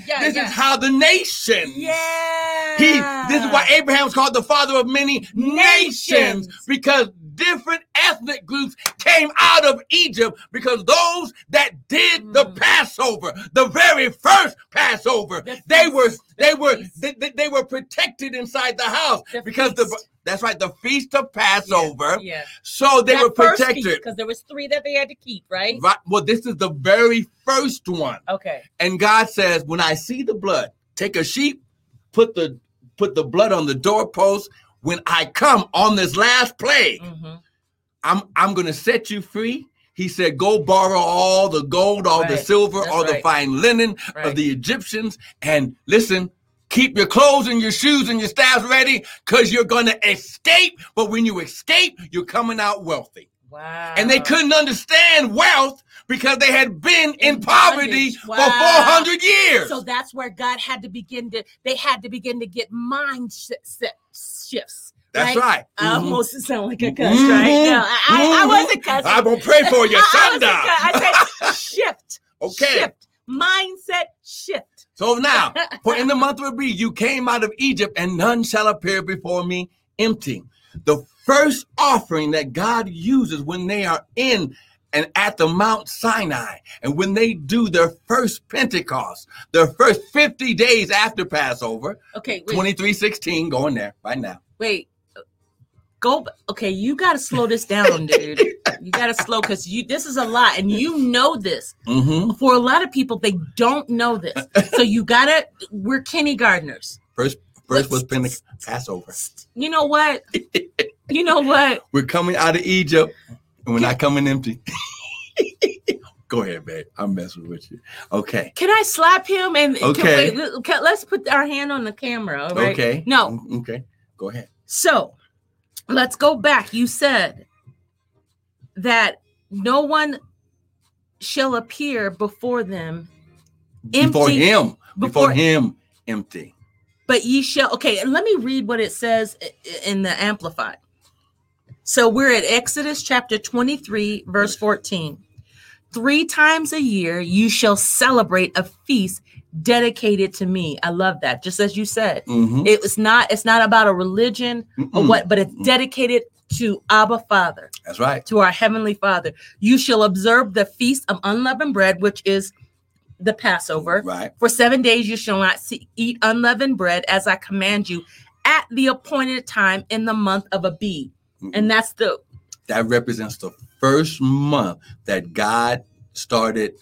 yeah, this yeah. is how the nations. Yeah. He, this is why Abraham's called the father of many nations. nations because different ethnic groups came out of Egypt because those that did mm. the Passover, the very first Passover, the they feast. were they the were they, they, they were protected inside the house the because feast. the That's right, the Feast of Passover. Yeah, yeah. So they that were protected. Because there was three that they had to keep, right? Right. Well, this is the very first one. Okay. And God says, when I see the blood, take a sheep, put the put the blood on the doorpost. When I come on this last plague, mm-hmm. I'm I'm gonna set you free. He said, go borrow all the gold, all right. the silver, That's all right. the fine linen right. of the Egyptians, and listen. Keep your clothes and your shoes and your staffs ready because you're going to escape. But when you escape, you're coming out wealthy. Wow. And they couldn't understand wealth because they had been in, in poverty wow. for four hundred years. So that's where God had to begin to, they had to begin to get mind sh- sh- shifts. That's right. right. I mm-hmm. almost sound like a cuss, mm-hmm. right? No, I, mm-hmm. I wasn't cussing. I'm going to pray for you, Sunday. I, I said shift. Okay. Shift. Mindset shift. So now, for in the month of Abib, you came out of Egypt, and none shall appear before me empty. The first offering that God uses when they are in and at the Mount Sinai, and when they do their first Pentecost, their first fifty days after Passover, okay, twenty-three sixteen, going there right now. Wait, go, okay, you got to slow this down, dude. You got to slow, because you this is a lot, and you know this. Mm-hmm. For a lot of people, they don't know this. So you got to, we're kindergartners. First first Let's, was Pentecost, Passover. You know what? You know what? We're coming out of Egypt, and we're can, not coming empty. Go ahead, babe. I'm messing with you. Okay. Can I slap him? And okay. Can we, can, let's put our hand on the camera, all right? Okay. No. Okay. Go ahead. So let's go back. You said that no one shall appear before them empty. Before him. Before, before him empty. But ye shall. Okay, and let me read what it says in the Amplified. So we're at Exodus chapter twenty-three, verse fourteen. Three times a year you shall celebrate a feast dedicated to me. I love that. Just as you said, mm-hmm. it was not, it's not about a religion Mm-mm. or what, but it's dedicated to Abba Father. That's right. To our Heavenly Father. You shall observe the Feast of Unleavened Bread, which is the Passover. Right. For seven days you shall not see, eat unleavened bread as I command you at the appointed time in the month of Abib. Mm-hmm. And that's the... That represents the first month that God started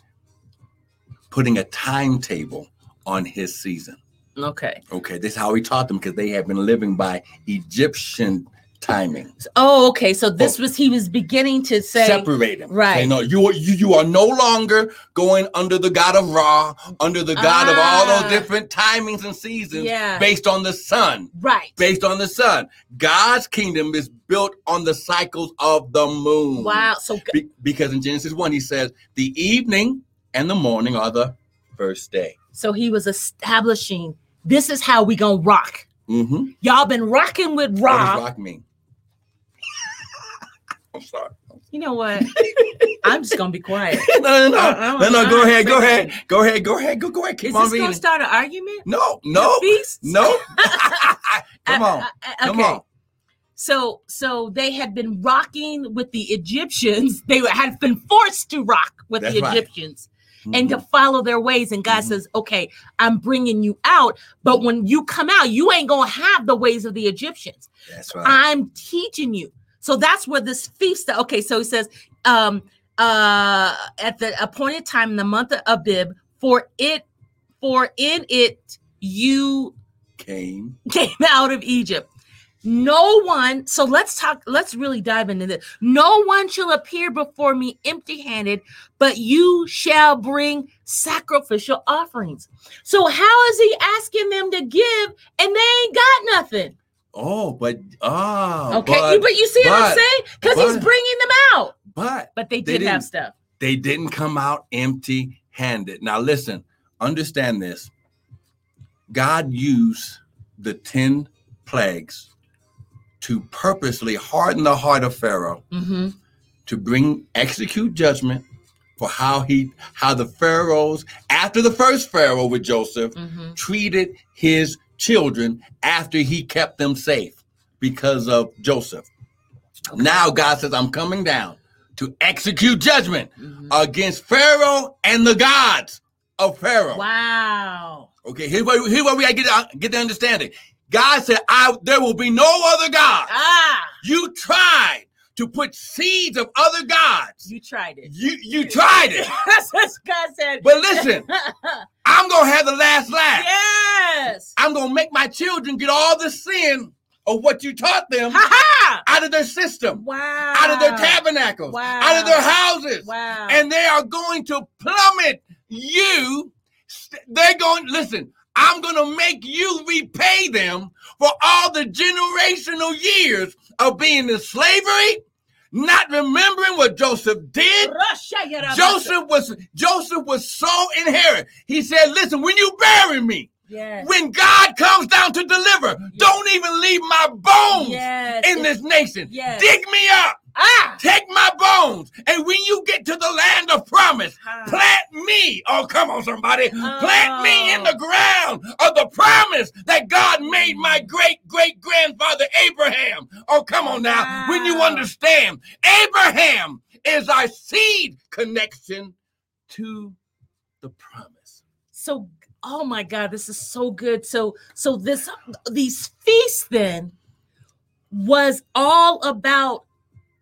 putting a timetable on his season. Okay. Okay, this is how he taught them because they had been living by Egyptian timing. Oh, okay. So this oh. was, he was beginning to say. Separate him. Right. Say, no, you, you, you are no longer going under the God of Ra, under the God ah. of all those different timings and seasons yeah. based on the sun. Right. Based on the sun. God's kingdom is built on the cycles of the moon. Wow. So Be- Because in Genesis one, he says the evening and the morning are the first day. So he was establishing, this is how we gonna rock. Mm-hmm. Y'all been rocking with Ra. What does rock mean? I'm sorry. You know what? I'm just gonna be quiet. no, no, no, no, no. Go ahead, go ahead, go ahead, go ahead, go go ahead. Is this gonna start an argument? No, no, no. Come on, come on. So, so they had been rocking with the Egyptians. They had been forced to rock with the Egyptians and to follow their ways. And God says, okay, I'm bringing you out. But when you come out, you ain't going to have the ways of the Egyptians. That's right. I'm teaching you. So that's where this feast. Okay, so he says, um, uh, at the appointed time in the month of Abib, for it, for in it you came, came out of Egypt. No one, so let's talk, let's really dive into this. No one shall appear before me empty-handed, but you shall bring sacrificial offerings. So how is he asking them to give and they ain't got nothing? Oh, but ah, okay, but, you, but you see but, what I'm saying? Because he's bringing them out. But but they did they have stuff. They didn't come out empty-handed. Now listen, understand this. God used the ten plagues to purposely harden the heart of Pharaoh, mm-hmm. to bring execute judgment for how he how the pharaohs after the first Pharaoh with Joseph mm-hmm. treated his children after he kept them safe because of Joseph. Okay. Now God says, I'm coming down to execute judgment mm-hmm. against Pharaoh and the gods of Pharaoh. Wow. Okay, here's where, here's where we gotta get, get the understanding. God said, I, there will be no other gods. Ah. You tried to put seeds of other gods. You tried it. You you tried it. That's what God said. But listen, I'm going to have the last laugh. Yes. I'm going to make my children get all the sin of what you taught them Ha-ha! out of their system, wow. out of their tabernacles, wow. out of their houses. Wow. And they are going to plummet you. They're going, listen. I'm going to make you repay them for all the generational years of being in slavery, not remembering what Joseph did. Joseph was Joseph was so inherent. He said, listen, when you bury me, yes. when God comes down to deliver, yes. don't even leave my bones yes. in this nation. Yes. Dig me up. Ah. Take my bones, and when you get to the land of promise, ah. plant me. Oh, come on, somebody. Oh. Plant me in the ground of the promise that God made my great-great-grandfather Abraham. Oh, come on now. Wow. When you understand, Abraham is our seed connection to the promise. So, oh my God, this is so good. So, so this these feasts then was all about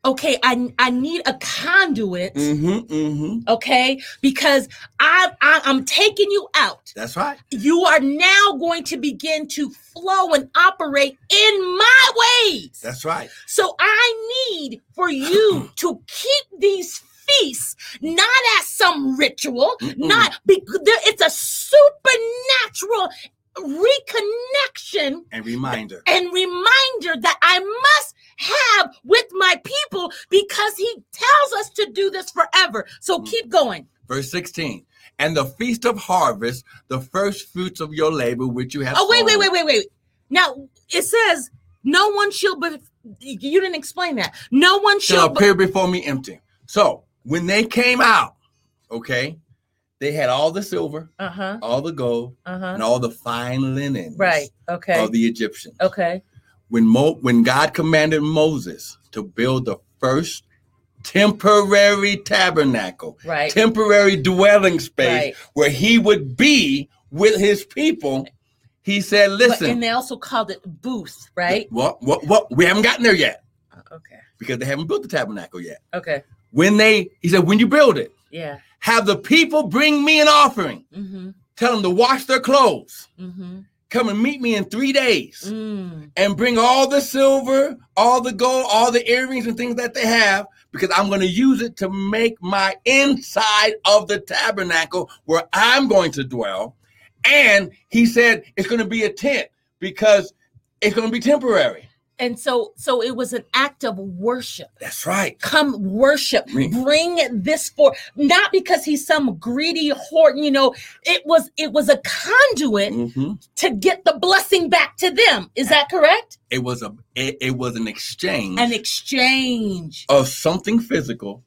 okay, I I need a conduit, mm-hmm, mm-hmm. okay, because I, I, I'm taking you out. That's right. You are now going to begin to flow and operate in my ways. That's right. So I need for you to keep these feasts, not as some ritual, mm-hmm. not because it's a supernatural reconnection and reminder and reminder that I must have with my people because he tells us to do this forever. So keep going. Verse sixteen. And the feast of harvest, the first fruits of your labor, which you have. Oh, wait, wait, wait, wait, wait. Now it says no one shall, be- you didn't explain that. No one shall, shall appear be- before me empty. So when they came out, okay, they had all the silver, uh-huh. all the gold, uh-huh. and all the fine linens right. okay. of the Egyptians. Okay. When Mo, when God commanded Moses to build the first temporary tabernacle, right. temporary dwelling space right. where he would be with his people, he said, listen. But, and they also called it booth, right? Well, well, well, we haven't gotten there yet. Okay. Because they haven't built the tabernacle yet. Okay. When they, he said, when you build it, yeah. have the people bring me an offering. Mm-hmm. Tell them to wash their clothes. Mm-hmm. Come and meet me in three days mm. and bring all the silver, all the gold, all the earrings and things that they have, because I'm going to use it to make my inside of the tabernacle where I'm going to dwell. And he said, it's going to be a tent because it's going to be temporary. And so, so it was an act of worship. That's right. Come worship, bring, bring this forth. Not because he's some greedy hoard, you know, it was, it was a conduit mm-hmm. to get the blessing back to them. Is that correct? It was a, it, it was an exchange, an exchange of something physical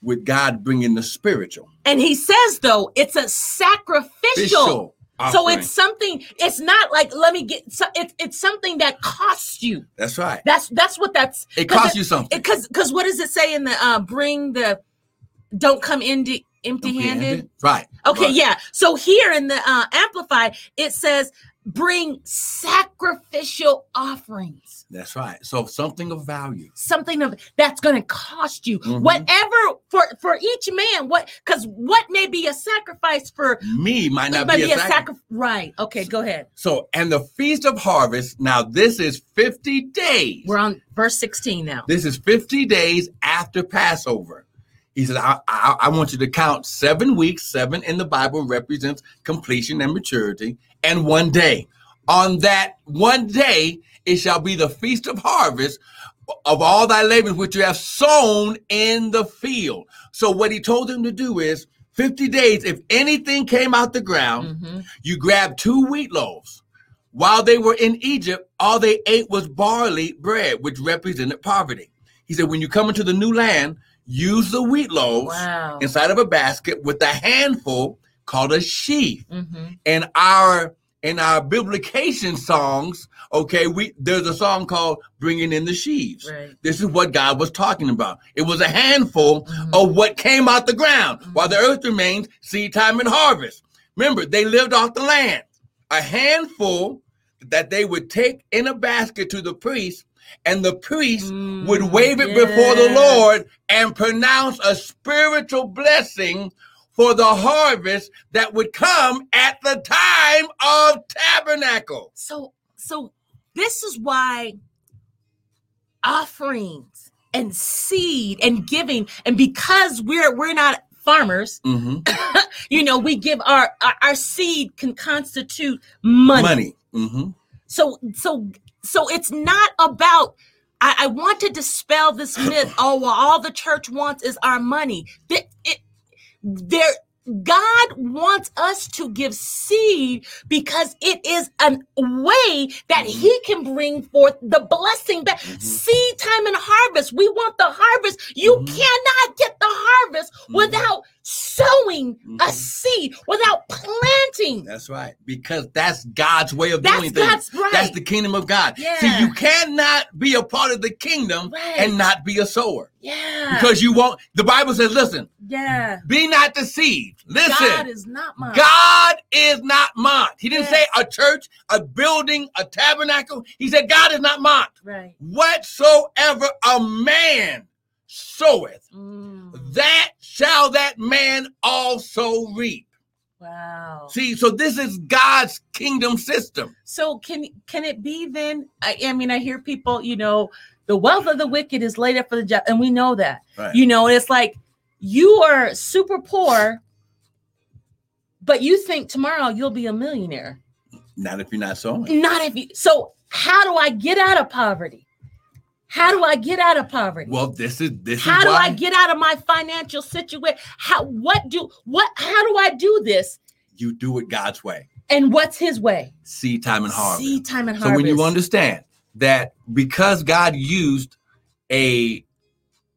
with God bringing the spiritual. And he says, though, it's a sacrificial Official. Offering. So it's something, it's not like, let me get, it's it's something that costs you. That's right. That's that's what that's. It costs it, you something. Because because what does it say in the, uh, bring the, don't come empty, empty-handed? Empty-handed. Right. Okay, right. Yeah. So here in the uh, Amplified, it says, bring sacrificial offerings. That's right. So something of value. Something of that's going to cost you. Mm-hmm. Whatever for, for each man, what because what may be a sacrifice for me might not might be, be a sacrifice. Sacri- right. Okay, go ahead. So, and the Feast of Harvest, now this is fifty days. We're on verse sixteen now. This is fifty days after Passover. He said, I, I, I want you to count seven weeks. Seven in the Bible represents completion and maturity. And one day, on that one day, it shall be the Feast of Harvest of all thy labors, which you have sown in the field. So what he told them to do is fifty days. If anything came out the ground, mm-hmm. you grab two wheat loaves. While they were in Egypt, all they ate was barley bread, which represented poverty. He said, when you come into the new land, use the wheat loaves wow. inside of a basket with a handful called a sheaf. Mm-hmm. And our in our biblication songs, okay, we there's a song called "Bringing in the Sheaves." Right. This is what God was talking about. It was a handful mm-hmm. of what came out the ground mm-hmm. while the earth remains, seed time and harvest. Remember, they lived off the land. A handful that they would take in a basket to the priest. And the priest mm, would wave it yes. before the Lord and pronounce a spiritual blessing for the harvest that would come at the time of tabernacle. So, so this is why offerings and seed and giving, and because we're we're not farmers, mm-hmm. you know, we give our, our our seed can constitute money. Money. Mm-hmm. So, so. So it's not about, I, I want to dispel this myth, oh, well, all the church wants is our money. It, it, there, God wants us to give seed because it is a way that mm-hmm. he can bring forth the blessing back. Mm-hmm. Seed time and harvest. We want the harvest. You mm-hmm. cannot get the harvest mm-hmm. without sowing mm-hmm. a seed, without planting. That's right. Because that's God's way of that's doing things. God's right. That's the kingdom of God. Yeah. See, you cannot be a part of the kingdom right. and not be a sower. Yeah. Because you won't. The Bible says, listen. Yeah. Be not deceived. Listen. God is not mocked. God is not mocked. He didn't yes. say a church, a building, a tabernacle. He said God is not mocked. Right. Whatsoever a man soweth, mm. that shall that man also reap. Wow. See, so this is God's kingdom system. So can can it be then? I, I mean, I hear people, you know, the wealth of the wicked is laid up for the just, and we know that. Right. You know, it's like you are super poor, but you think tomorrow you'll be a millionaire. Not if you're not sowing. Not if you. So how do I get out of poverty? How do I get out of poverty? Well, this is this. How is do why. I get out of my financial situation? How what do what? How do I do this? You do it God's way. And what's His way? Seed time and harvest. Seed time and harvest. So when you understand that, because God used a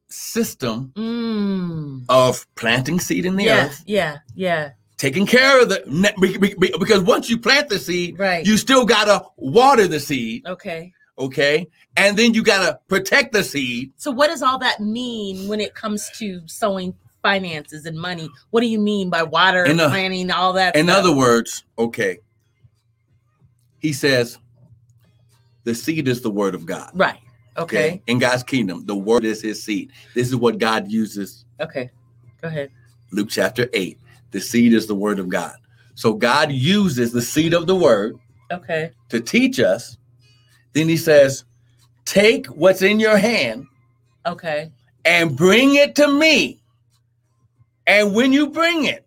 system mm. of planting seed in the yeah, earth, yeah, yeah, taking care of the because once you plant the seed, right. you still gotta water the seed. Okay. Okay. And then you got to protect the seed. So what does all that mean when it comes to sowing finances and money? What do you mean by water and planting, all that in stuff? Other words, okay. He says the seed is the word of God. Right. Okay. okay. In God's kingdom, the word is his seed. This is what God uses. Okay. Go ahead. Luke chapter eight. The seed is the word of God. So God uses the seed of the word. Okay. To teach us. Then he says, take what's in your hand, okay, and bring it to me. And when you bring it,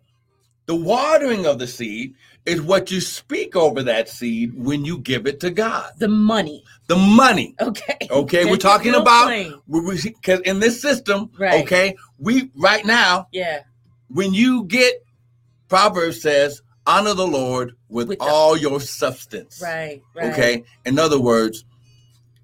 the watering of the seed is what you speak over that seed when you give it to God. The money. The money. Okay. Okay, that's we're talking about, because in this system, right. okay, we right now, yeah. when you get, Proverbs says, honor the Lord with, with all the, your substance. Right, right. Okay. In other words,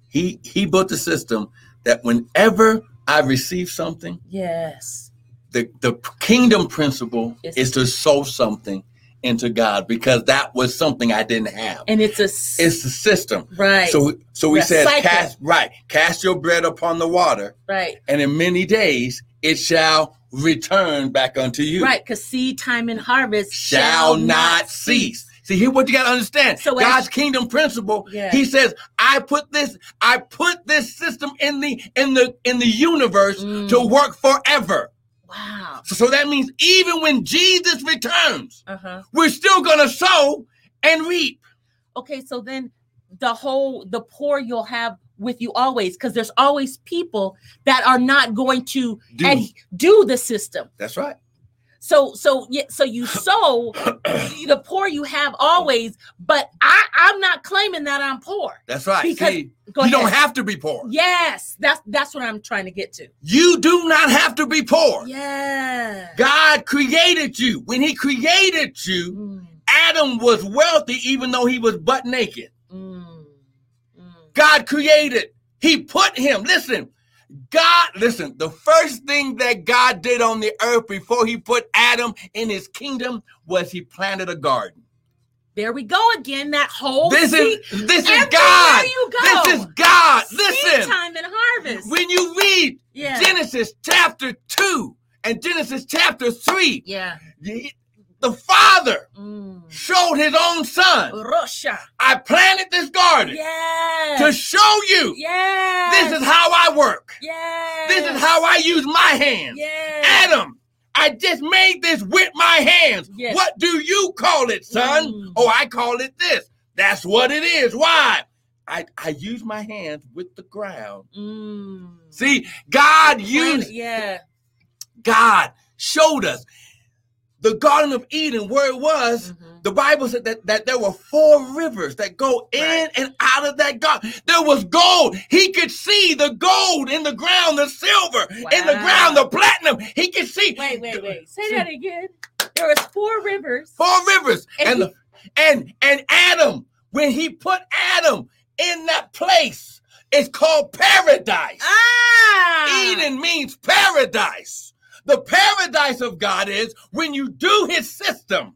he he built a system that whenever I receive something, yes, the, the kingdom principle it's, is to sow something into God because that was something I didn't have. And it's a it's a system. Right. So so he says, cast right, cast your bread upon the water. Right. And in many days it shall return back unto you. Right, because seed time and harvest shall, shall not cease. See, here's what you got to understand. So God's kingdom principle. Yeah. He says, I put this, I put this system in the in the in the universe mm. to work forever. Wow. So, so that means even when Jesus returns, uh-huh. we're still gonna sow and reap. Okay, so then the whole the poor you'll have with you always, because there's always people that are not going to do, ad- do the system. That's right. So, so, so you sow the poor you have always, but I, I'm not claiming that I'm poor. That's right. Because See, you ahead. don't have to be poor. Yes. That's, that's what I'm trying to get to. You do not have to be poor. Yeah. God created you. When he created you, mm. Adam was wealthy, even though he was butt naked. Mm. Mm. God created, he put him, listen, God, listen, the first thing that God did on the earth before he put Adam in his kingdom was he planted a garden. There we go again, that whole This seed. is this Everywhere is God. You go. This is God. Listen. Seed time and harvest. When you read yeah. Genesis chapter two and Genesis chapter three, yeah. the, the Father mm. showed his own son. Russia. I planted this garden yes. to show you yes. this is how I work. Yes. This is how I use my hands. Yes. Adam, I just made this with my hands. Yes. What do you call it, son? Mm. Oh, I call it this. That's what it is. Why? I, I use my hands with the ground. Mm. See, God used, yeah. God showed us. The Garden of Eden, where it was, mm-hmm. the Bible said that, that there were four rivers that go in right. and out of that garden. There was gold. He could see the gold in the ground, the silver wow. in the ground, the platinum. He could see. Wait, wait, wait. Say that again. There was four rivers. Four rivers. And and, he, and, and Adam, when he put Adam in that place, it's called paradise. Ah. Eden means paradise. The paradise of God is when you do his system,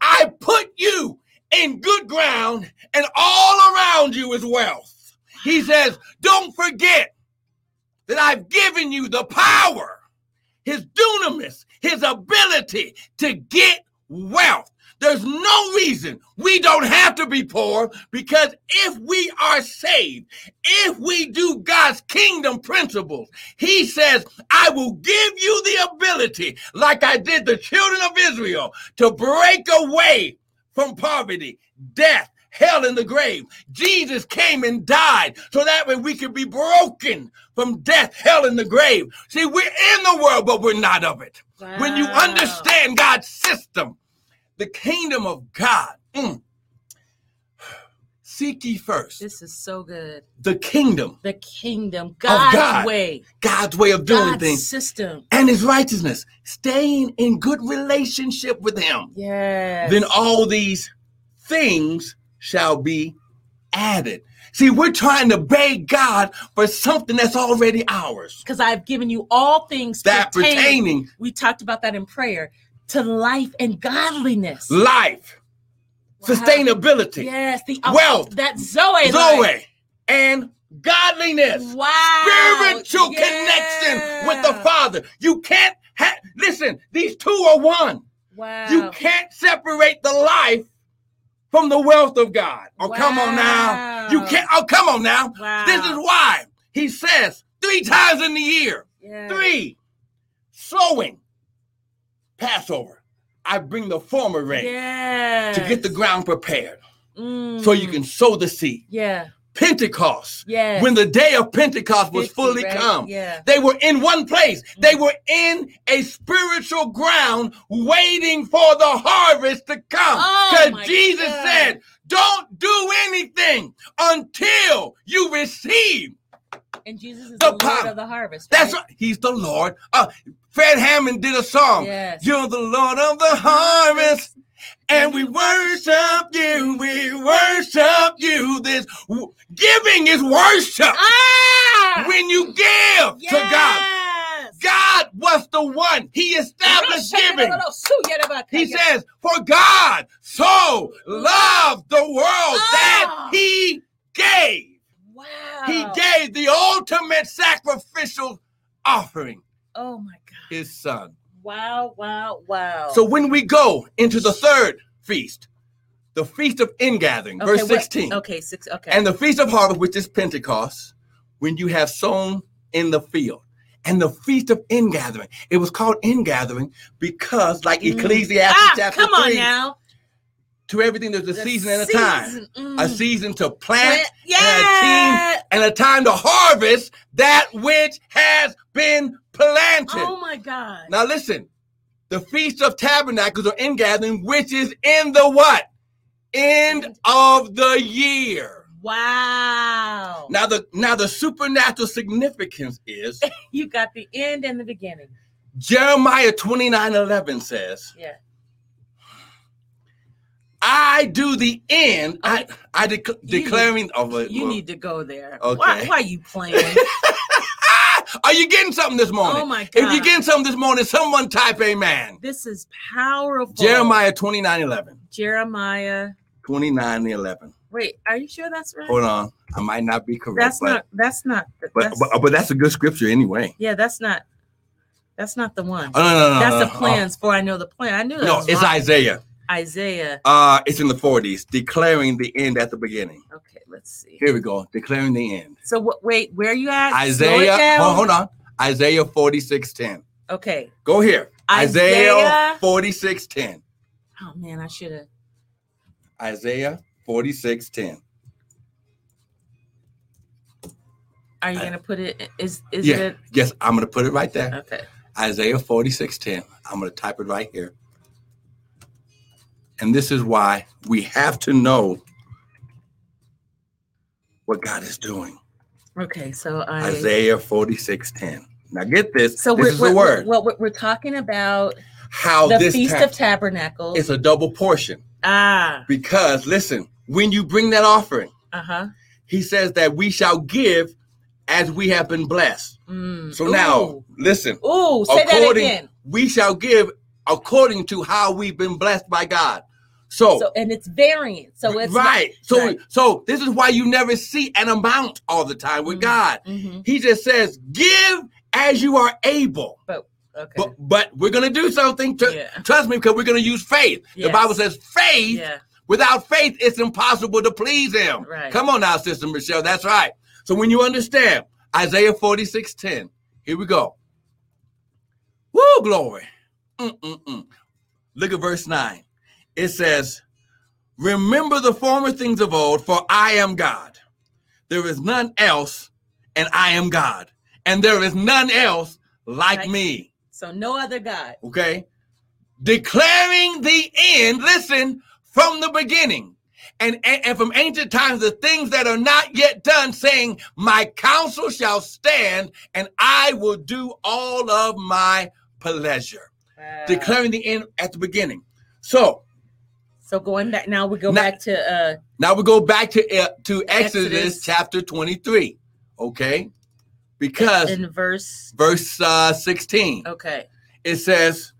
I put you in good ground and all around you is wealth. He says, don't forget that I've given you the power, his dunamis, his ability to get wealth. There's no reason we don't have to be poor, because if we are saved, if we do God's kingdom principles, he says, I will give you the ability, like I did the children of Israel, to break away from poverty, death, hell, and the grave. Jesus came and died so that way we could be broken from death, hell, and the grave. See, we're in the world, but we're not of it. Wow. When you understand God's system, the kingdom of God. Mm. Seek ye first. This is so good. The kingdom. The kingdom. God's God. way. God's way of doing God's things. System. And his righteousness. Staying in good relationship with him. Yes. Then all these things shall be added. See, we're trying to beg God for something that's already ours. Because I've given you all things that pertaining. pertaining. We talked about that in prayer. To life and godliness. Life. Wow. Sustainability. Yes. The wealth. That Zoe. Zoe. Life. And godliness. Wow. Spiritual yeah. connection with the Father. You can't have, listen, these two are one. Wow. You can't separate the life from the wealth of God. Oh, wow. Come on now. You can't, oh, come on now. Wow. This is why he says three times in the year. Yeah. Three. Sowing. Passover, I bring the former rain yes. to get the ground prepared mm. so you can sow the seed. Yeah. Pentecost, yes. when the day of Pentecost was Fifty, fully right? come, yeah. they were in one place. Mm. They were in a spiritual ground waiting for the harvest to come. Because oh Jesus God. said, don't do anything until you receive. And Jesus is the, the Lord of the harvest. Right? That's right. He's the Lord. Uh, Fred Hammond did a song. Yes. You're the Lord of the harvest. And we worship you. We worship you. This w- giving is worship. Ah! When you give yes. to God. God was the one. He established giving. He says, for God so loved the world oh. that he gave. Wow. He gave the ultimate sacrificial offering. Oh my God. His son. Wow, wow, wow. So when we go into the third feast, the Feast of Ingathering, okay, verse sixteen. What? Okay, six. Okay. And the Feast of Harvest, which is Pentecost, when you have sown in the field. And the Feast of Ingathering. It was called Ingathering because, like mm. Ecclesiastes ah, chapter come on three. Now. To everything, there's a the season and a season. time. Mm. A season to plant, yeah. and, a team, and a time to harvest that which has been planted. Oh, my God. Now, listen. The Feast of Tabernacles or Ingathering, which is in the what? End of the year. Wow. Now, the now the supernatural significance is. You got the end and the beginning. Jeremiah twenty-nine eleven says. Yeah. I do the end. I I dec- declaring. Need, oh, you well, need to go there. Okay. Why, why are you playing? Are you getting something this morning? Oh my God! If you're getting something this morning, someone type amen. This is powerful. Jeremiah twenty-nine eleven. Jeremiah twenty-nine eleven. Wait, are you sure that's right? Hold on, I might not be correct. That's but, not. That's not. That's, but, but but that's a good scripture anyway. Yeah, that's not. That's not the one. Oh, no, no, no, that's no, no, the plans. No. For I know the plan. I knew that. No, was it's wrong. Isaiah. Isaiah. Uh, it's in the forties, declaring the end at the beginning. Okay, let's see. Here we go, declaring the end. So what, wait, where are you at? Isaiah, hold, hold on. Isaiah forty-six ten. Okay. Go here. Isaiah, Isaiah forty-six ten. Oh, man, I should have. Isaiah forty-six ten. Are you going to put it? Is, is yeah. it? Yes, I'm going to put it right there. Okay. Isaiah forty-six ten. I'm going to type it right here. And this is why we have to know what God is doing. Okay, so I... Isaiah forty-six ten. Now get this. So this we're, is we're, the word. What we're, we're talking about? How the this Feast tab- of Tabernacles. It's a double portion. Ah. Because listen, when you bring that offering, uh huh. He says that we shall give as we have been blessed. Mm. So Ooh. Now listen. Ooh, say that again. We shall give. According to how we've been blessed by God. So, so and it's variant. So it's right. Not, so right. so this is why you never see an amount all the time with mm-hmm. God. Mm-hmm. He just says, give as you are able. But okay. But, but we're gonna do something. To, yeah. Trust me, because we're gonna use faith. Yes. The Bible says faith, yeah. without faith, it's impossible to please him. Right. Come on now, Sister Michelle. That's right. So when you understand Isaiah forty-six ten, here we go. Woo, glory. Mm-mm-mm. Look at verse nine. It says, remember the former things of old, for I am God. There is none else, and I am God. And there is none else like, like me. So no other God. Okay. Declaring the end, listen, from the beginning. And, and, and from ancient times, the things that are not yet done, saying, my counsel shall stand, and I will do all of my pleasure. Wow. Declaring the end at the beginning. So, so going back now, we go now, back to uh, now we go back to uh, to Exodus, Exodus chapter twenty-three, okay? Because in verse verse uh, sixteen, okay, it says,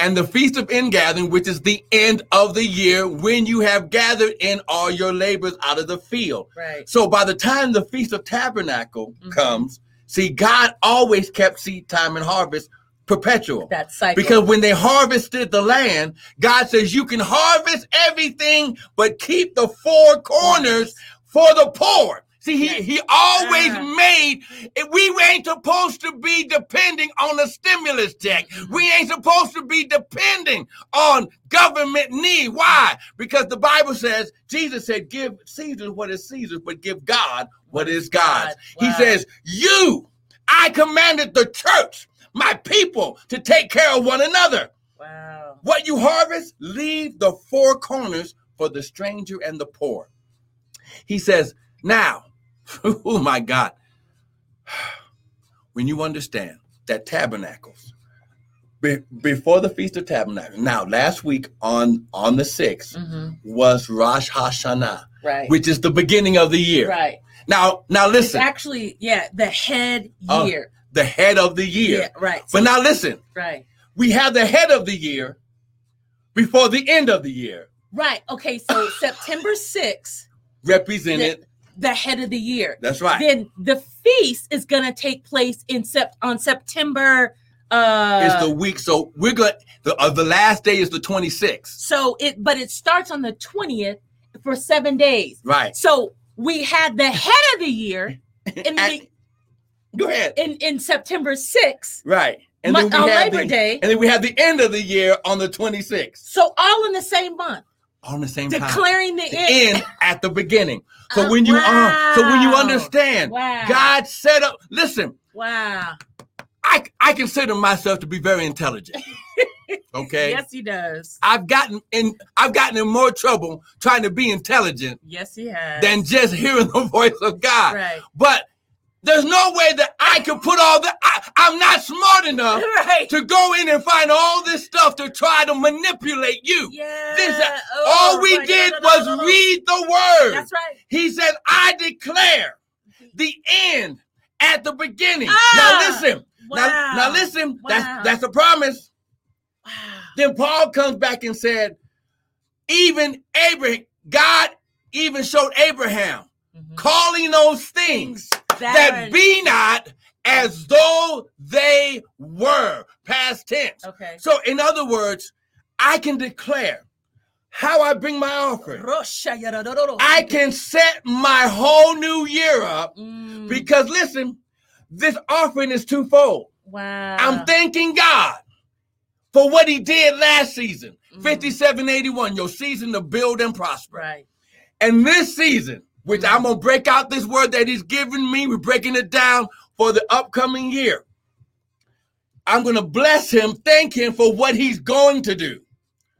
"And the Feast of Ingathering, which is the end of the year, when you have gathered in all your labors out of the field." Right. So by the time the Feast of Tabernacle mm-hmm. comes, see, God always kept seed time and harvest. Perpetual. That cycle. Because when they harvested the land, God says you can harvest everything, but keep the four corners for the poor. See, he, he always ah. made, we ain't supposed to be depending on a stimulus check. We ain't supposed to be depending on government need. Why? Because the Bible says, Jesus said, give Caesar what is Caesar's, but give God what is God's. God. Wow. He says, you, I commanded the church, my people, to take care of one another. Wow. What you harvest, leave the four corners for the stranger and the poor. He says, now, oh my God, when you understand that tabernacles, be, before the Feast of Tabernacles, now last week on, on the sixth mm-hmm. was Rosh Hashanah, right. which is the beginning of the year. Right. Now, now listen. It's actually, yeah, the head year. Uh, The head of the year. Yeah, right. But so, now listen. Right. We have the head of the year before the end of the year. Right. Okay. So September sixth represented the, the head of the year. That's right. Then the feast is going to take place in sep- on September Uh, it's the week. So we're going to, uh, the last day is the twenty-sixth. So it, but it starts on the twentieth for seven days. Right. So we had the head of the year in the, go ahead. In, in September sixth. Right. And month, then we on Labor the, Day. And then we have the end of the year on the twenty-sixth. So all in the same month. All in the same Declaring time. Declaring the, the end. end at the beginning. So, oh, when you, wow. uh, so when you understand, wow. God set up, listen. Wow. I, I consider myself to be very intelligent. Okay. Yes, he does. I've gotten in I've gotten in more trouble trying to be intelligent. Yes, he has. Than just hearing the voice of God. Right. But there's no way that I can put all the I, I'm not smart enough right. to go in and find all this stuff to try to manipulate you. Yeah. This, oh, all we right. did no, no, was no, no, no. read the word. That's right. He said, I declare the end at the beginning. Ah. Now listen. Wow. Now, now listen, wow. that's that's a promise. Wow. Then Paul comes back and said, even Abraham, God even showed Abraham, mm-hmm. calling those things that, that be not as though they were, past tense. Okay. So in other words, I can declare how I bring my offering. I can set my whole new year up mm. because listen, this offering is twofold. Wow. I'm thanking God for what he did last season, mm. fifty-seven eighty-one, your season to build and prosper. Right. And this season, which mm. I'm going to break out this word that he's given me, we're breaking it down for the upcoming year. I'm going to bless him, thank him for what he's going to do.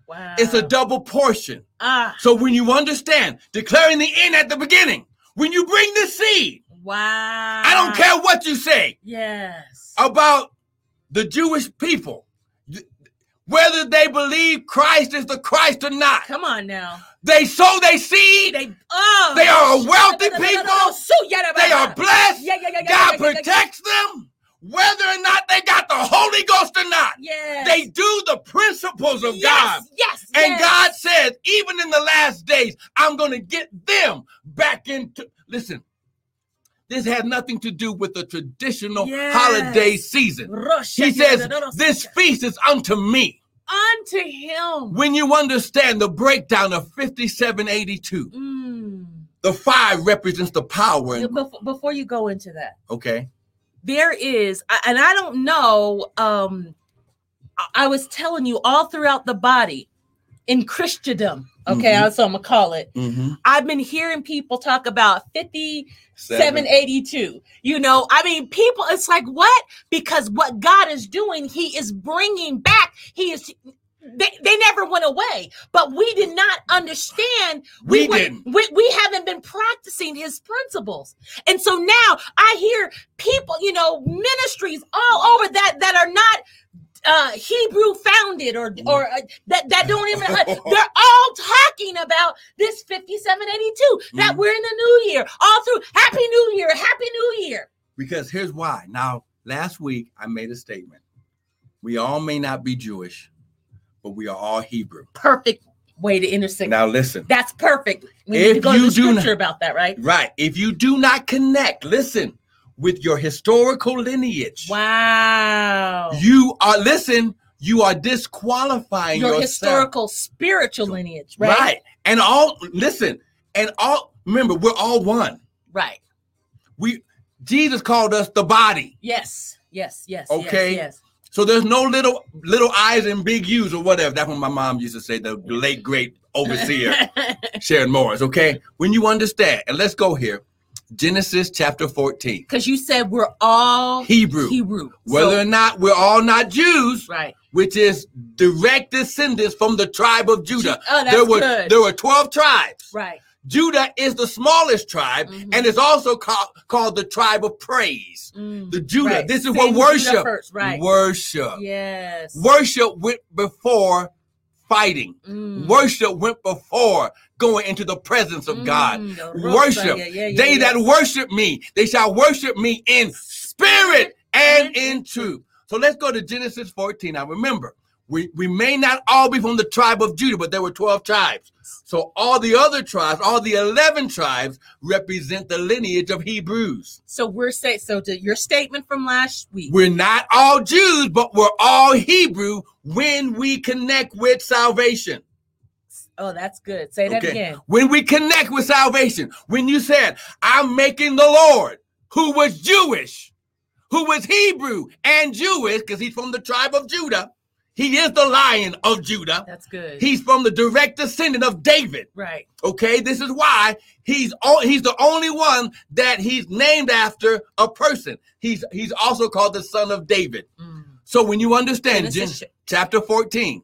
Wow. It's a double portion. Ah. So when you understand, declaring the end at the beginning, when you bring the seed, wow. I don't care what you say. Yes. About the Jewish people, whether they believe Christ is the Christ or not. Come on now. They sow their seed. They, oh, they are a wealthy people. They are blessed. God protects them. Whether or not they got the Holy Ghost or not, yes. they do the principles of yes, God. Yes, and yes. God says, even in the last days, I'm going to get them back into, listen. This has nothing to do with the traditional yes. holiday season. He says, this feast is unto me. Unto him. When you understand the breakdown of fifty-seven eighty-two, mm. the five represents the power. In- before, before you go into that. Okay. There is, and I don't know, um, I was telling you all throughout the body in Christendom. Okay, mm-hmm. that's what I'm going to call it. Mm-hmm. I've been hearing people talk about fifty-seven eighty-two. You know, I mean, people, it's like, what? Because what God is doing, he is bringing back. He is, they, they never went away. But we did not understand. We, we didn't. We, we haven't been practicing his principles. And so now I hear people, you know, ministries all over that that are not Uh, Hebrew founded or or uh, that, that don't even, uh, they're all talking about this fifty-seven eighty-two, that mm-hmm. we're in the new year, all through happy new year, happy new year. Because here's why. Now, last week I made a statement. We all may not be Jewish, but we are all Hebrew. Perfect way to intersect. Now listen. That's perfect. We if need to go you to the scripture not, about that, right? Right. If you do not connect, listen. With your historical lineage. Wow. You are, listen, you are disqualifying your yourself. Historical spiritual lineage, right? Right. And all, listen, and all, remember, we're all one. Right. We, Jesus called us the body. Yes, yes, yes. Okay. Yes, yes. So there's no little, little I's and big U's or whatever. That's what my mom used to say, the late, great overseer, Sharon Morris, okay? When you understand, and let's go here. Genesis chapter fourteen. Because you said we're all Hebrew. Hebrew. Whether so, or not we're all not Jews, right? Which is direct descendants from the tribe of Judah. Oh, that's there were good. There were twelve tribes. Right. Judah is the smallest tribe, mm-hmm. and it's also called, called the tribe of praise. Mm, the Judah. Right. This is Same what worship. First, right. Worship. Yes. Worship went before fighting. Mm. Worship went before going into the presence of mm, God. Worship. Yeah, yeah, yeah, they yeah. that worship me, they shall worship me in spirit and in truth. So let's go to Genesis fourteen. Now remember, We, we may not all be from the tribe of Judah, but there were twelve tribes. So all the other tribes, all the eleven tribes represent the lineage of Hebrews. So we're saying, so to your statement from last week, we're not all Jews, but we're all Hebrew when we connect with salvation. Oh, that's good. Say that okay. again. When we connect with salvation, when you said, I'm making the Lord, who was Jewish, who was Hebrew and Jewish, because he's from the tribe of Judah. He is the Lion of Judah. That's good. He's from the direct descendant of David. Right. Okay, this is why he's all, he's the only one that he's named after a person. He's he's also called the son of David. Mm. So when you understand Genesis Gen- chapter fourteen,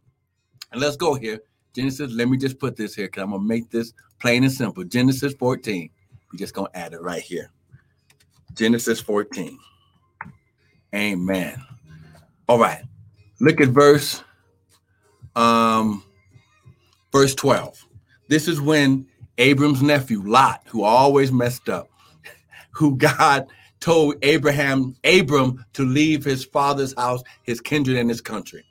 and let's go here. Genesis, let me just put this here because I'm going to make this plain and simple. Genesis fourteen. We're just going to add it right here. Genesis fourteen. Amen. All right. Look at verse, um, verse twelve. This is when Abram's nephew, Lot, who always messed up, who God told Abraham, Abram to leave his father's house, his kindred, and his country.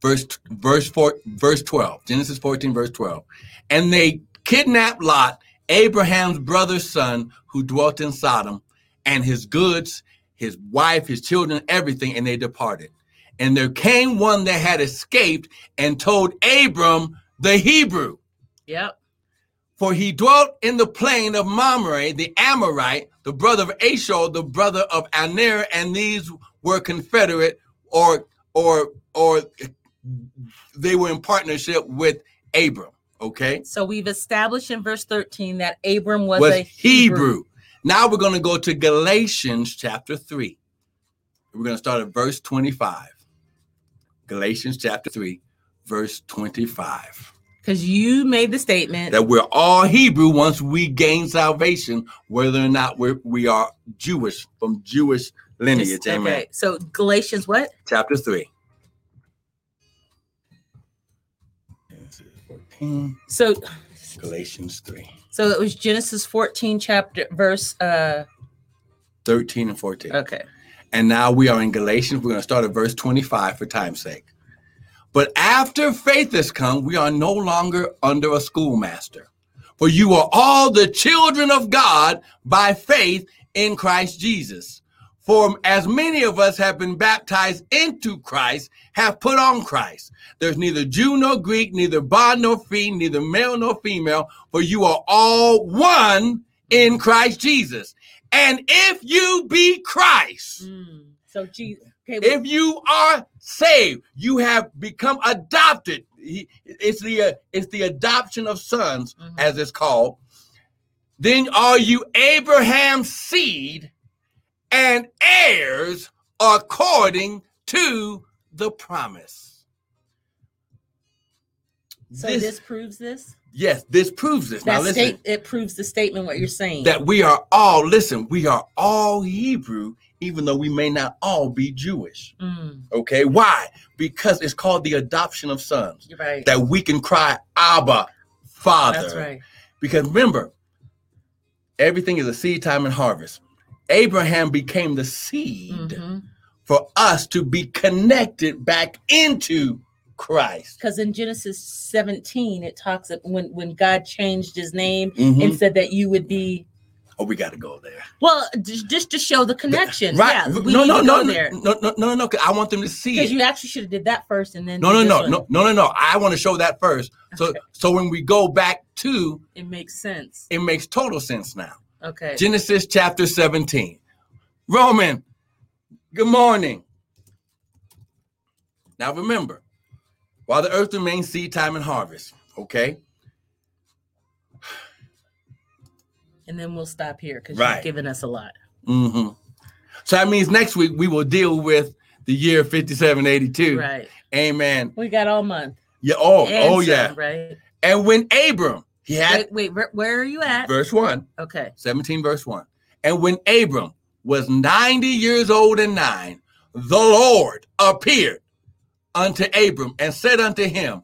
Verse, verse four, verse twelve, Genesis fourteen, verse twelve. And they kidnapped Lot, Abraham's brother's son, who dwelt in Sodom, and his goods, his wife, his children, everything, and they departed. And there came one that had escaped and told Abram the Hebrew. Yep. For he dwelt in the plain of Mamre, the Amorite, the brother of Ashur, the brother of Aner, and these were confederate, or or or they were in partnership with Abram. Okay. So we've established in verse thirteen that Abram was, was a Hebrew. Hebrew. Now we're going to go to Galatians chapter three. We're going to start at verse twenty-five. Galatians chapter three, verse twenty-five. Because you made the statement that we're all Hebrew once we gain salvation, whether or not we're, we are Jewish from Jewish lineage. Just, amen. Okay. So Galatians what? Chapter three. So Galatians three. So it was Genesis fourteen, chapter verse uh, thirteen and fourteen. Okay. And now we are in Galatians. We're going to start at verse twenty-five for time's sake. But after faith has come, we are no longer under a schoolmaster. For you are all the children of God by faith in Christ Jesus. For as many of us have been baptized into Christ, have put on Christ. There's neither Jew nor Greek, neither bond nor free, neither male nor female. For you are all one in Christ Jesus. And if you be Christ, mm, so Jesus, okay, if you are saved, you have become adopted. He, it's the uh, it's the adoption of sons, mm-hmm. as it's called. Then are you Abraham's seed and heirs according to the promise? So this, this proves this? Yes, this proves this. That now, listen, state, it proves the statement, what you're saying. That we are all, listen, we are all Hebrew, even though we may not all be Jewish. Mm. Okay, why? Because it's called the adoption of sons. You're right. That we can cry, Abba, Father. That's right. Because remember, everything is a seed time and harvest. Abraham became the seed mm-hmm. for us to be connected back into Christ. Because in Genesis seventeen, it talks about when, when God changed his name mm-hmm. and said that you would be. Oh, we got to go there. Well, just to show the connection. The, right. Yeah, we no, need no, to go no, there. no, no, no, no, because I want them to see it. Because you actually should have did that first and then. No, no, no, no, no, no, no. I want to show that first. So, okay. so when we go back to. It makes sense. It makes total sense now. Okay. Genesis chapter seventeen. Roman, good morning. Now remember, while the earth remains seed time and harvest, okay? And then we'll stop here because right. you've given us a lot. Mm-hmm. So that means next week we will deal with the year fifty-seven eighty-two. Right. Amen. We got all month. Yeah. Oh, and oh some, yeah. Right. And when Abram, he had. Wait, wait, where are you at? Verse one. Okay. seventeen, verse one. And when Abram was ninety years old and nine, the Lord appeared unto Abram and said unto him,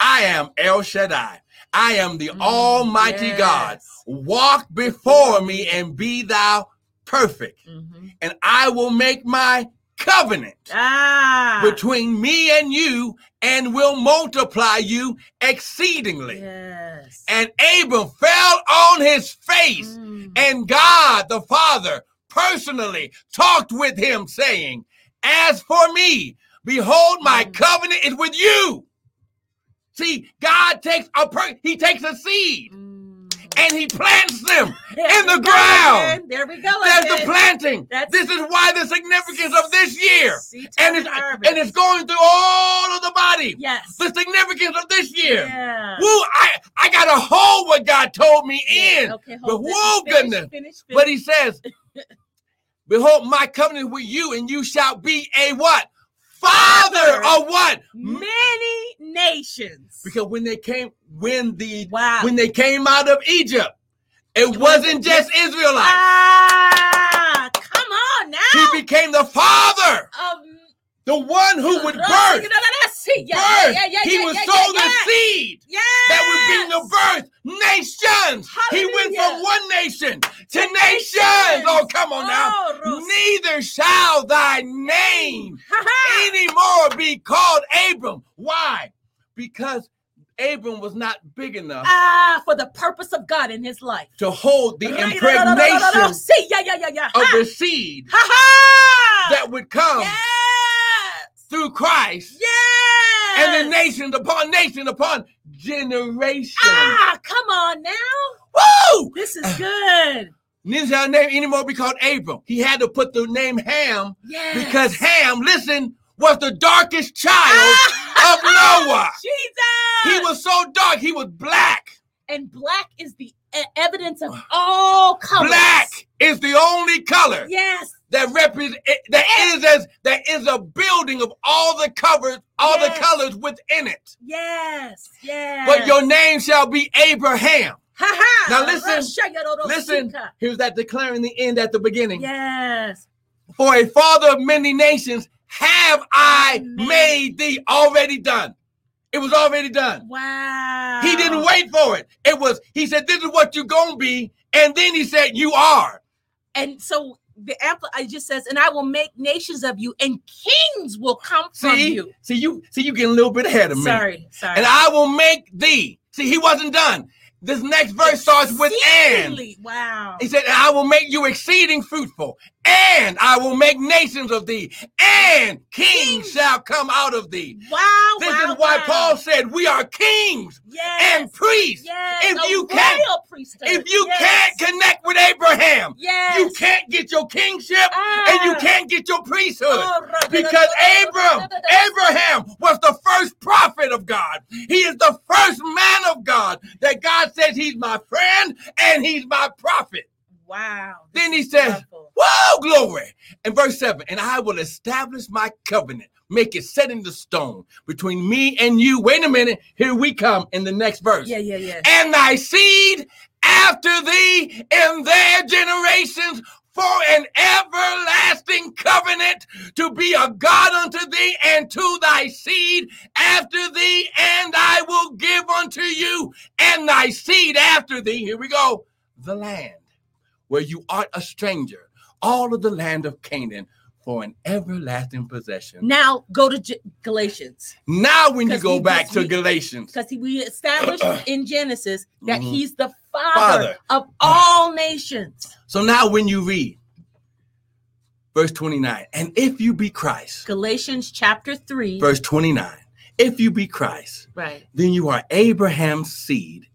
I am El Shaddai. I am the mm, Almighty yes. God. Walk before me and be thou perfect. Mm-hmm. And I will make my covenant ah. between me and you, and will multiply you exceedingly. Yes. And Abram fell on his face, mm. and God the Father personally talked with him, saying, as for me, behold, my mm. covenant is with you. See, God takes a per- he takes a seed mm. and he plants them in the ground. Again. There we go. There's again. the planting. That's this is why the significance of this year and it's, and it's going through all of the body. Yes. The significance of this year. Yeah. Woo, I, I got to hold what God told me yeah. in. Okay, but whoa, goodness. Finish, finish. But he says, behold, my covenant with you, and you shall be a what? Father of what? Many nations. Because when they came, when the wow. when they came out of Egypt, it, it wasn't just Israelites. Ah, come on now. He became the father. Um, the one who would birth. Yeah, yeah, yeah, yeah, he was yeah, sown yeah, yeah. the seed yes. that would be the birth. Nations. Hallelujah. He went from one nation to nations. nations. Oh, come on oh, now. Rosa. Neither shall thy name anymore be called Abram. Why? Because Abram was not big enough ah, for the purpose of God in his life to hold the impregnation of the seed that would come yes. through Christ yes. and the nations upon nation upon generation. Ah, come on now. Woo! This is good. Neither shall name anymore be called Abram. He had to put the name Ham yes. because Ham, listen, was the darkest child of Noah. Jesus! He was so dark, he was black. And black is the e- evidence of all colors. Black is the only color. Yes. That represents that yes. is as that is a building of all the covers, all yes. the colors within it. Yes. Yes. But your name shall be Abraham. Ha-ha. Now listen. Listen. Here's that declaring the end at the beginning. Yes. For a father of many nations have I made thee. Already done. It was already done. Wow. He didn't wait for it. It was, he said, this is what you're going to be. And then he said, you are. And so the Amplified just says, and I will make nations of you and kings will come see, from you. See, you see, you getting a little bit ahead of me. Sorry, sorry. And I will make thee. See, he wasn't done. This next verse starts with and. Wow. He said, and I will make you exceeding fruitful, and I will make nations of thee, and kings shall come out of thee. Wow. This wow, is why wow. Paul said we are kings yes. and priests. Yes. If, you can't, if you yes. can't connect with Abraham, yes. you can't get your kingship ah. and you can't get your priesthood. Oh, because Abram, Abraham was the first prophet of God. He is the first man of God that God says he's my friend and he's my prophet. Wow. Then he says, powerful. Whoa, glory. And verse seven, and I will establish my covenant, make it set in the stone between me and you. Wait a minute. Here we come in the next verse. Yeah, yeah, yeah. And thy seed after thee in their generations for an everlasting covenant to be a God unto thee and to thy seed after thee. And I will give unto you and thy seed after thee. Here we go. The land where you art a stranger, all of the land of Canaan, for an everlasting possession. Now go to G- Galatians. Now when you go we, back to we, Galatians. Because we established in Genesis that mm-hmm. he's the father, father of all nations. So now when you read verse twenty-nine, and if you be Christ. Galatians chapter three. Verse twenty-nine, if you be Christ, right, then you are Abraham's seed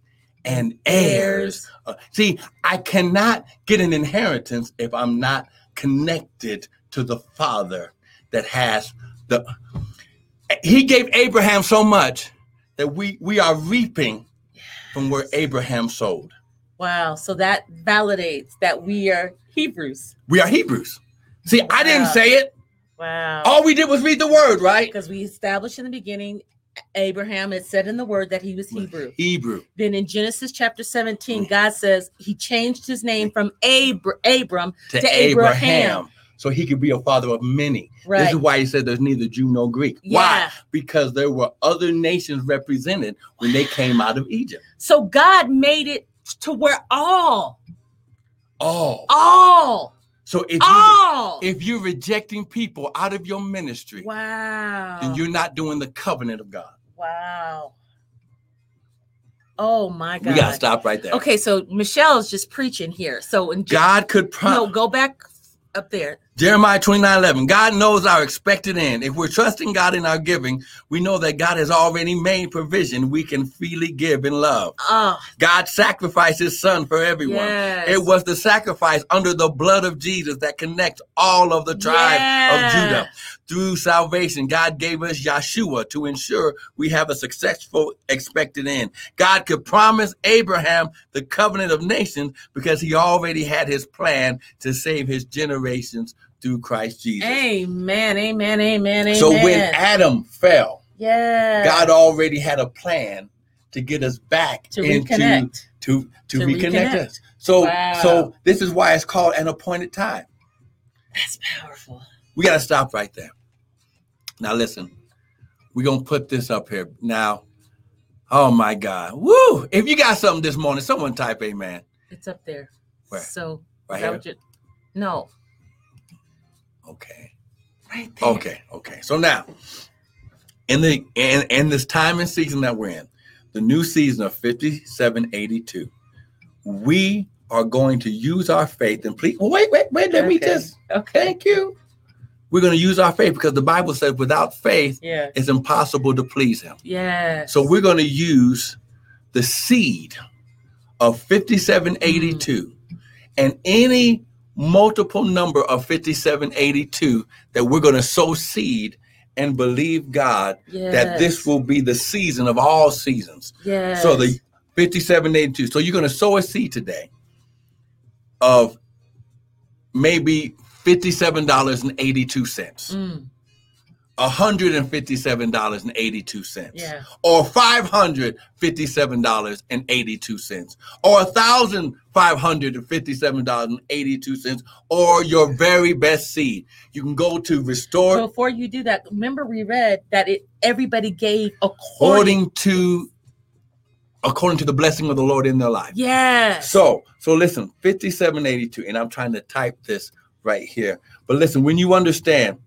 and heirs. heirs. See, I cannot get an inheritance if I'm not connected to the father that has the, he gave Abraham so much that we, we are reaping yes. from where Abraham sowed. Wow. So that validates that we are Hebrews. We are Hebrews. See, wow. I didn't say it. Wow. All we did was read the word, right? Because we established in the beginning Abraham, it said in the word that he was Hebrew. Hebrew. Then in Genesis chapter seventeen, God says he changed his name from Abr- Abram to, to Abraham. Abraham. So he could be a father of many. Right. This is why he said there's neither Jew nor Greek. Yeah. Why? Because there were other nations represented when they came out of Egypt. So God made it to where all. All. All. So if, oh! you, if you're rejecting people out of your ministry, wow, then you're not doing the covenant of God. Wow. Oh, my God. We got to stop right there. Okay, so Michelle's just preaching here. So in Je- God could promise. No, go back up there. Jeremiah twenty-nine eleven. God knows our expected end. If we're trusting God in our giving, we know that God has already made provision. We can freely give in love. Oh. God sacrificed his son for everyone. Yes. It was the sacrifice under the blood of Jesus that connects all of the tribe yeah. of Judah. Through salvation, God gave us Yeshua to ensure we have a successful expected end. God could promise Abraham the covenant of nations because he already had his plan to save his generations through Christ Jesus. Amen, amen, amen, amen. So when Adam fell, yeah, God already had a plan to get us back to into, reconnect. To, to, to reconnect, reconnect us. So, wow. so this is why it's called an appointed time. That's powerful. We got to stop right there. Now, listen, we're going to put this up here now. Oh, my God. Woo. If you got something this morning, someone type amen. It's up there. Where? So right here? You, no. OK. Right there. OK. OK. So now in the in, in this time and season that we're in, the new season of fifty-seven eighty-two, we are going to use our faith and please. Well, wait, wait, wait. Let okay. me just. OK. Thank you. We're going to use our faith because the Bible says without faith, yeah. it's impossible to please him. Yes. So we're going to use the seed of fifty-seven eighty-two mm-hmm. and any multiple number of fifty-seven eighty-two that we're going to sow seed and believe God yes. that this will be the season of all seasons. Yes. So the fifty-seven eighty-two. So you're going to sow a seed today of maybe fifty-seven dollars and eighty-two cents, mm. one hundred fifty-seven dollars and eighty-two cents, yeah. or five hundred fifty-seven dollars and eighty-two cents, or one thousand five hundred fifty-seven dollars and eighty-two cents, or your very best seed. You can go to Restore. So before you do that, remember we read that it everybody gave according, according to according to the blessing of the Lord in their life. Yes. So, so listen, fifty-seven eighty-two, and I'm trying to type this right here. But listen, when you understand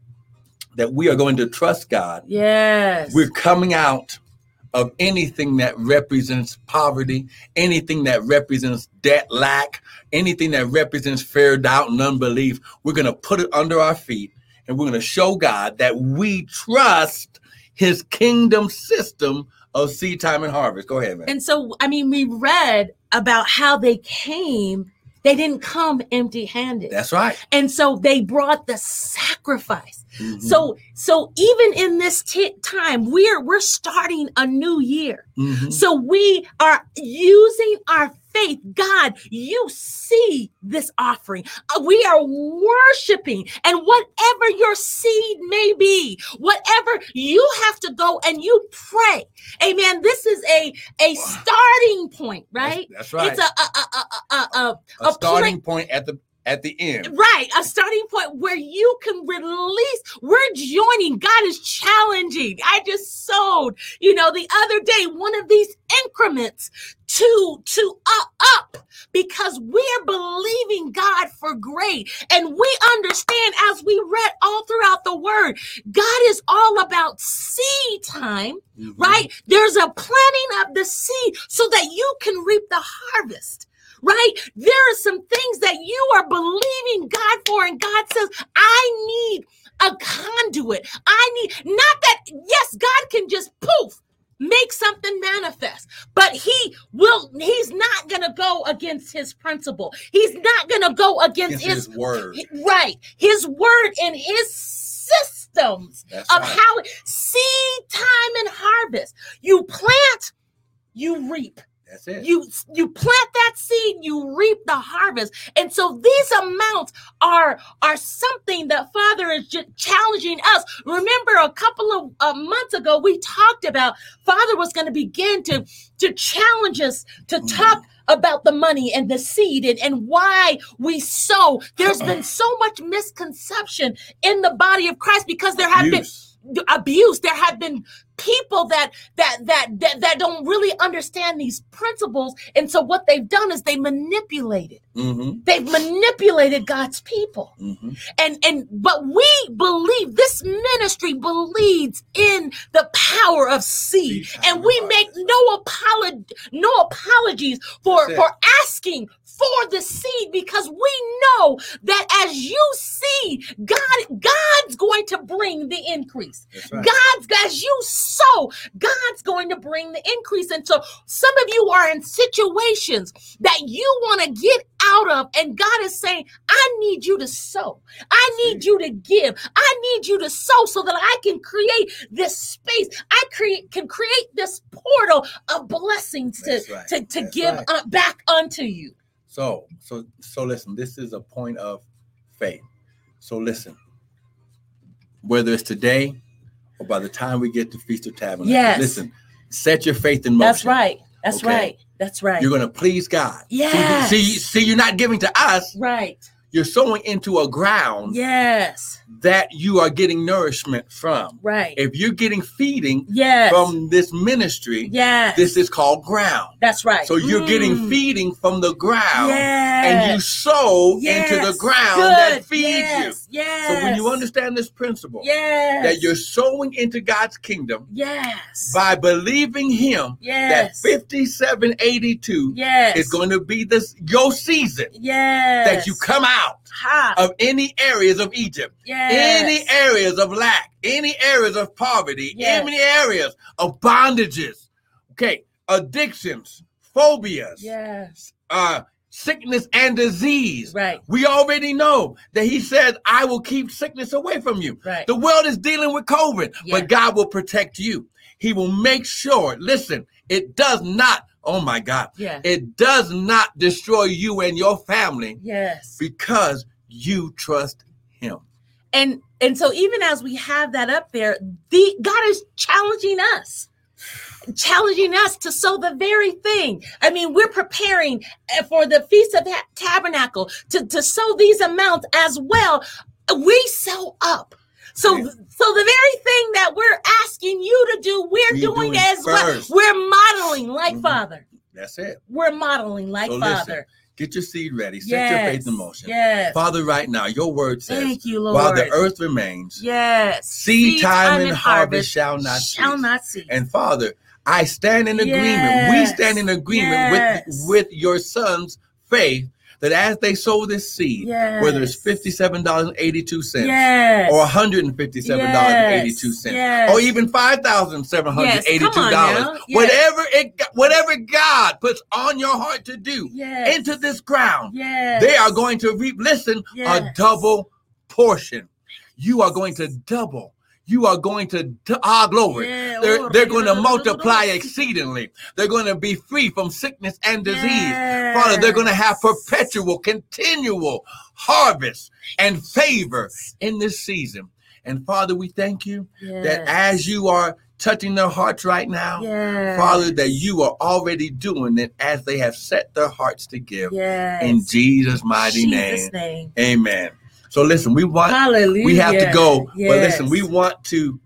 that we are going to trust God, yes, we're coming out of anything that represents poverty, anything that represents debt, lack, anything that represents fear, doubt, and unbelief. We're going to put it under our feet and we're going to show God that we trust his kingdom system of seed time and harvest. Go ahead, man. And so, I mean, we read about how they came. They didn't come empty-handed. That's right. And so they brought the sacrifice. Mm-hmm. So, so even in this t- time, we're we're starting a new year. Mm-hmm. So we are using our faith. God, you see this offering. We are worshiping, and whatever your seed may be, whatever you have to go and you pray. Amen. This is a a starting point, right? That's, that's right. It's a a a a a, a, a starting pla- point at the at the end. Right. A starting point where you can release. We're joining. God is challenging. I just sowed, you know, the other day, one of these increments to, to up, up because we're believing God for great. And we understand, as we read all throughout the word, God is all about seed time, mm-hmm. right? There's a planting of the seed so that you can reap the harvest. Right? There are some things that you are believing God for, and God says, I need a conduit. I need, not that, yes, God can just poof, make something manifest, but he will, he's not going to go against his principle. He's not going to go against his, his word. Right. His word and his systems. That's of right. How seed time and harvest. You plant, you reap. That's it. You you plant that seed, you reap the harvest. And so these amounts are are something that Father is just challenging us. Remember, a couple of uh, months ago, we talked about Father was going to begin to to challenge us to mm. talk about the money and the seed and, and why we sow. There's been so much misconception in the body of Christ because there have been abuse. There have been people that, that that that that don't really understand these principles, and so what they've done is they manipulated. Mm-hmm. They've manipulated God's people, mm-hmm. and and but we believe this ministry believes in the power of seed, and we make no apolog no apologies for for asking for the seed, because we know that as you see, God God's going to bring the increase. Right. God's as you sow, God's going to bring the increase. And so some of you are in situations that you want to get out of, and God is saying, I need you to sow. I need you to give. I need you to sow so that I can create this space. I cre- can create this portal of blessings to, right. to, to give right. uh, back unto you. So, so, so listen, this is a point of faith. So listen, whether it's today or by the time we get to Feast of Tabernacles, yes. listen, set your faith in motion. That's right. That's okay? right. That's right. You're going to please God. Yes. See, see, see, you're not giving to us. Right. You're sowing into a ground. Yes. That you are getting nourishment from. Right. If you're getting feeding yes. from this ministry, yes. this is called ground. That's right. So you're mm. getting feeding from the ground, yes. and you sow yes. into the ground Good. That feeds yes. you. Yes. So when you understand this principle, yes. that you're sowing into God's kingdom, yes. by believing Him, yes. that fifty-seven eighty-two yes. is going to be this your season, yes. that you come out. Ha. Of any areas of Egypt, yes. any areas of lack, any areas of poverty, yes. any areas of bondages, okay, addictions, phobias, yes. uh, sickness and disease. Right. We already know that He said, I will keep sickness away from you. Right. The world is dealing with COVID, yes. but God will protect you. He will make sure, listen, it does not Oh my God. Yeah. It does not destroy you and your family. Yes. Because you trust Him. And and so even as we have that up there, the God is challenging us. Challenging us to sow the very thing. I mean, we're preparing for the Feast of Tabernacle to, to sow these amounts as well. We sow up. So, so the very thing that we're asking you to do, we're, we're doing, doing as first. well. We're modeling like mm-hmm. Father. That's it. We're modeling like so Father. Listen, get your seed ready. Set yes. your faith in motion. Yes. Father, right now, your word says, Thank you, Lord. While the earth remains, yes. seed, seed time and harvest shall not shall not cease. And Father, I stand in agreement. Yes. We stand in agreement yes. with, with your Son's faith. That as they sow this seed, yes. whether it's fifty-seven dollars and eighty-two cents yes. or one hundred fifty-seven dollars and eighty-two cents yes. yes. or even five thousand seven hundred eighty-two dollars, yes. yes. whatever it, whatever God puts on your heart to do yes. into this ground, yes. they are going to reap, listen, yes. a double portion. You are going to double. You are going to, ah, glory. Yeah. They're, they're going to multiply exceedingly. They're going to be free from sickness and disease. Yes. Father, they're going to have perpetual, continual harvest and favor in this season. And Father, we thank you yes. that as you are touching their hearts right now, yes. Father, that you are already doing it as they have set their hearts to give. Yes. In Jesus' mighty Jesus name. name. Amen. So listen, we want, Hallelujah. we have to go, yes. but listen, we want to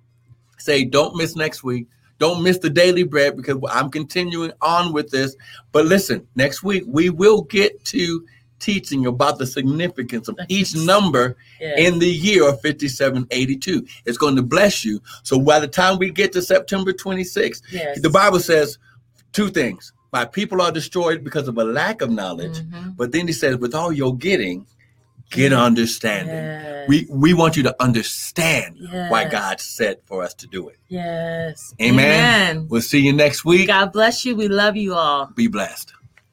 say, don't miss next week. Don't miss the Daily Bread, because I'm continuing on with this. But listen, next week we will get to teaching about the significance of each number yes. in the year of fifty-seven eighty-two. It's going to bless you. So by the time we get to September twenty-sixth, yes. the Bible says two things. My people are destroyed because of a lack of knowledge. Mm-hmm. But then he says, with all your getting, get understanding. Yes. We we want you to understand yes. why God said for us to do it. Yes. Amen. Amen. We'll see you next week. God bless you. We love you all. Be blessed.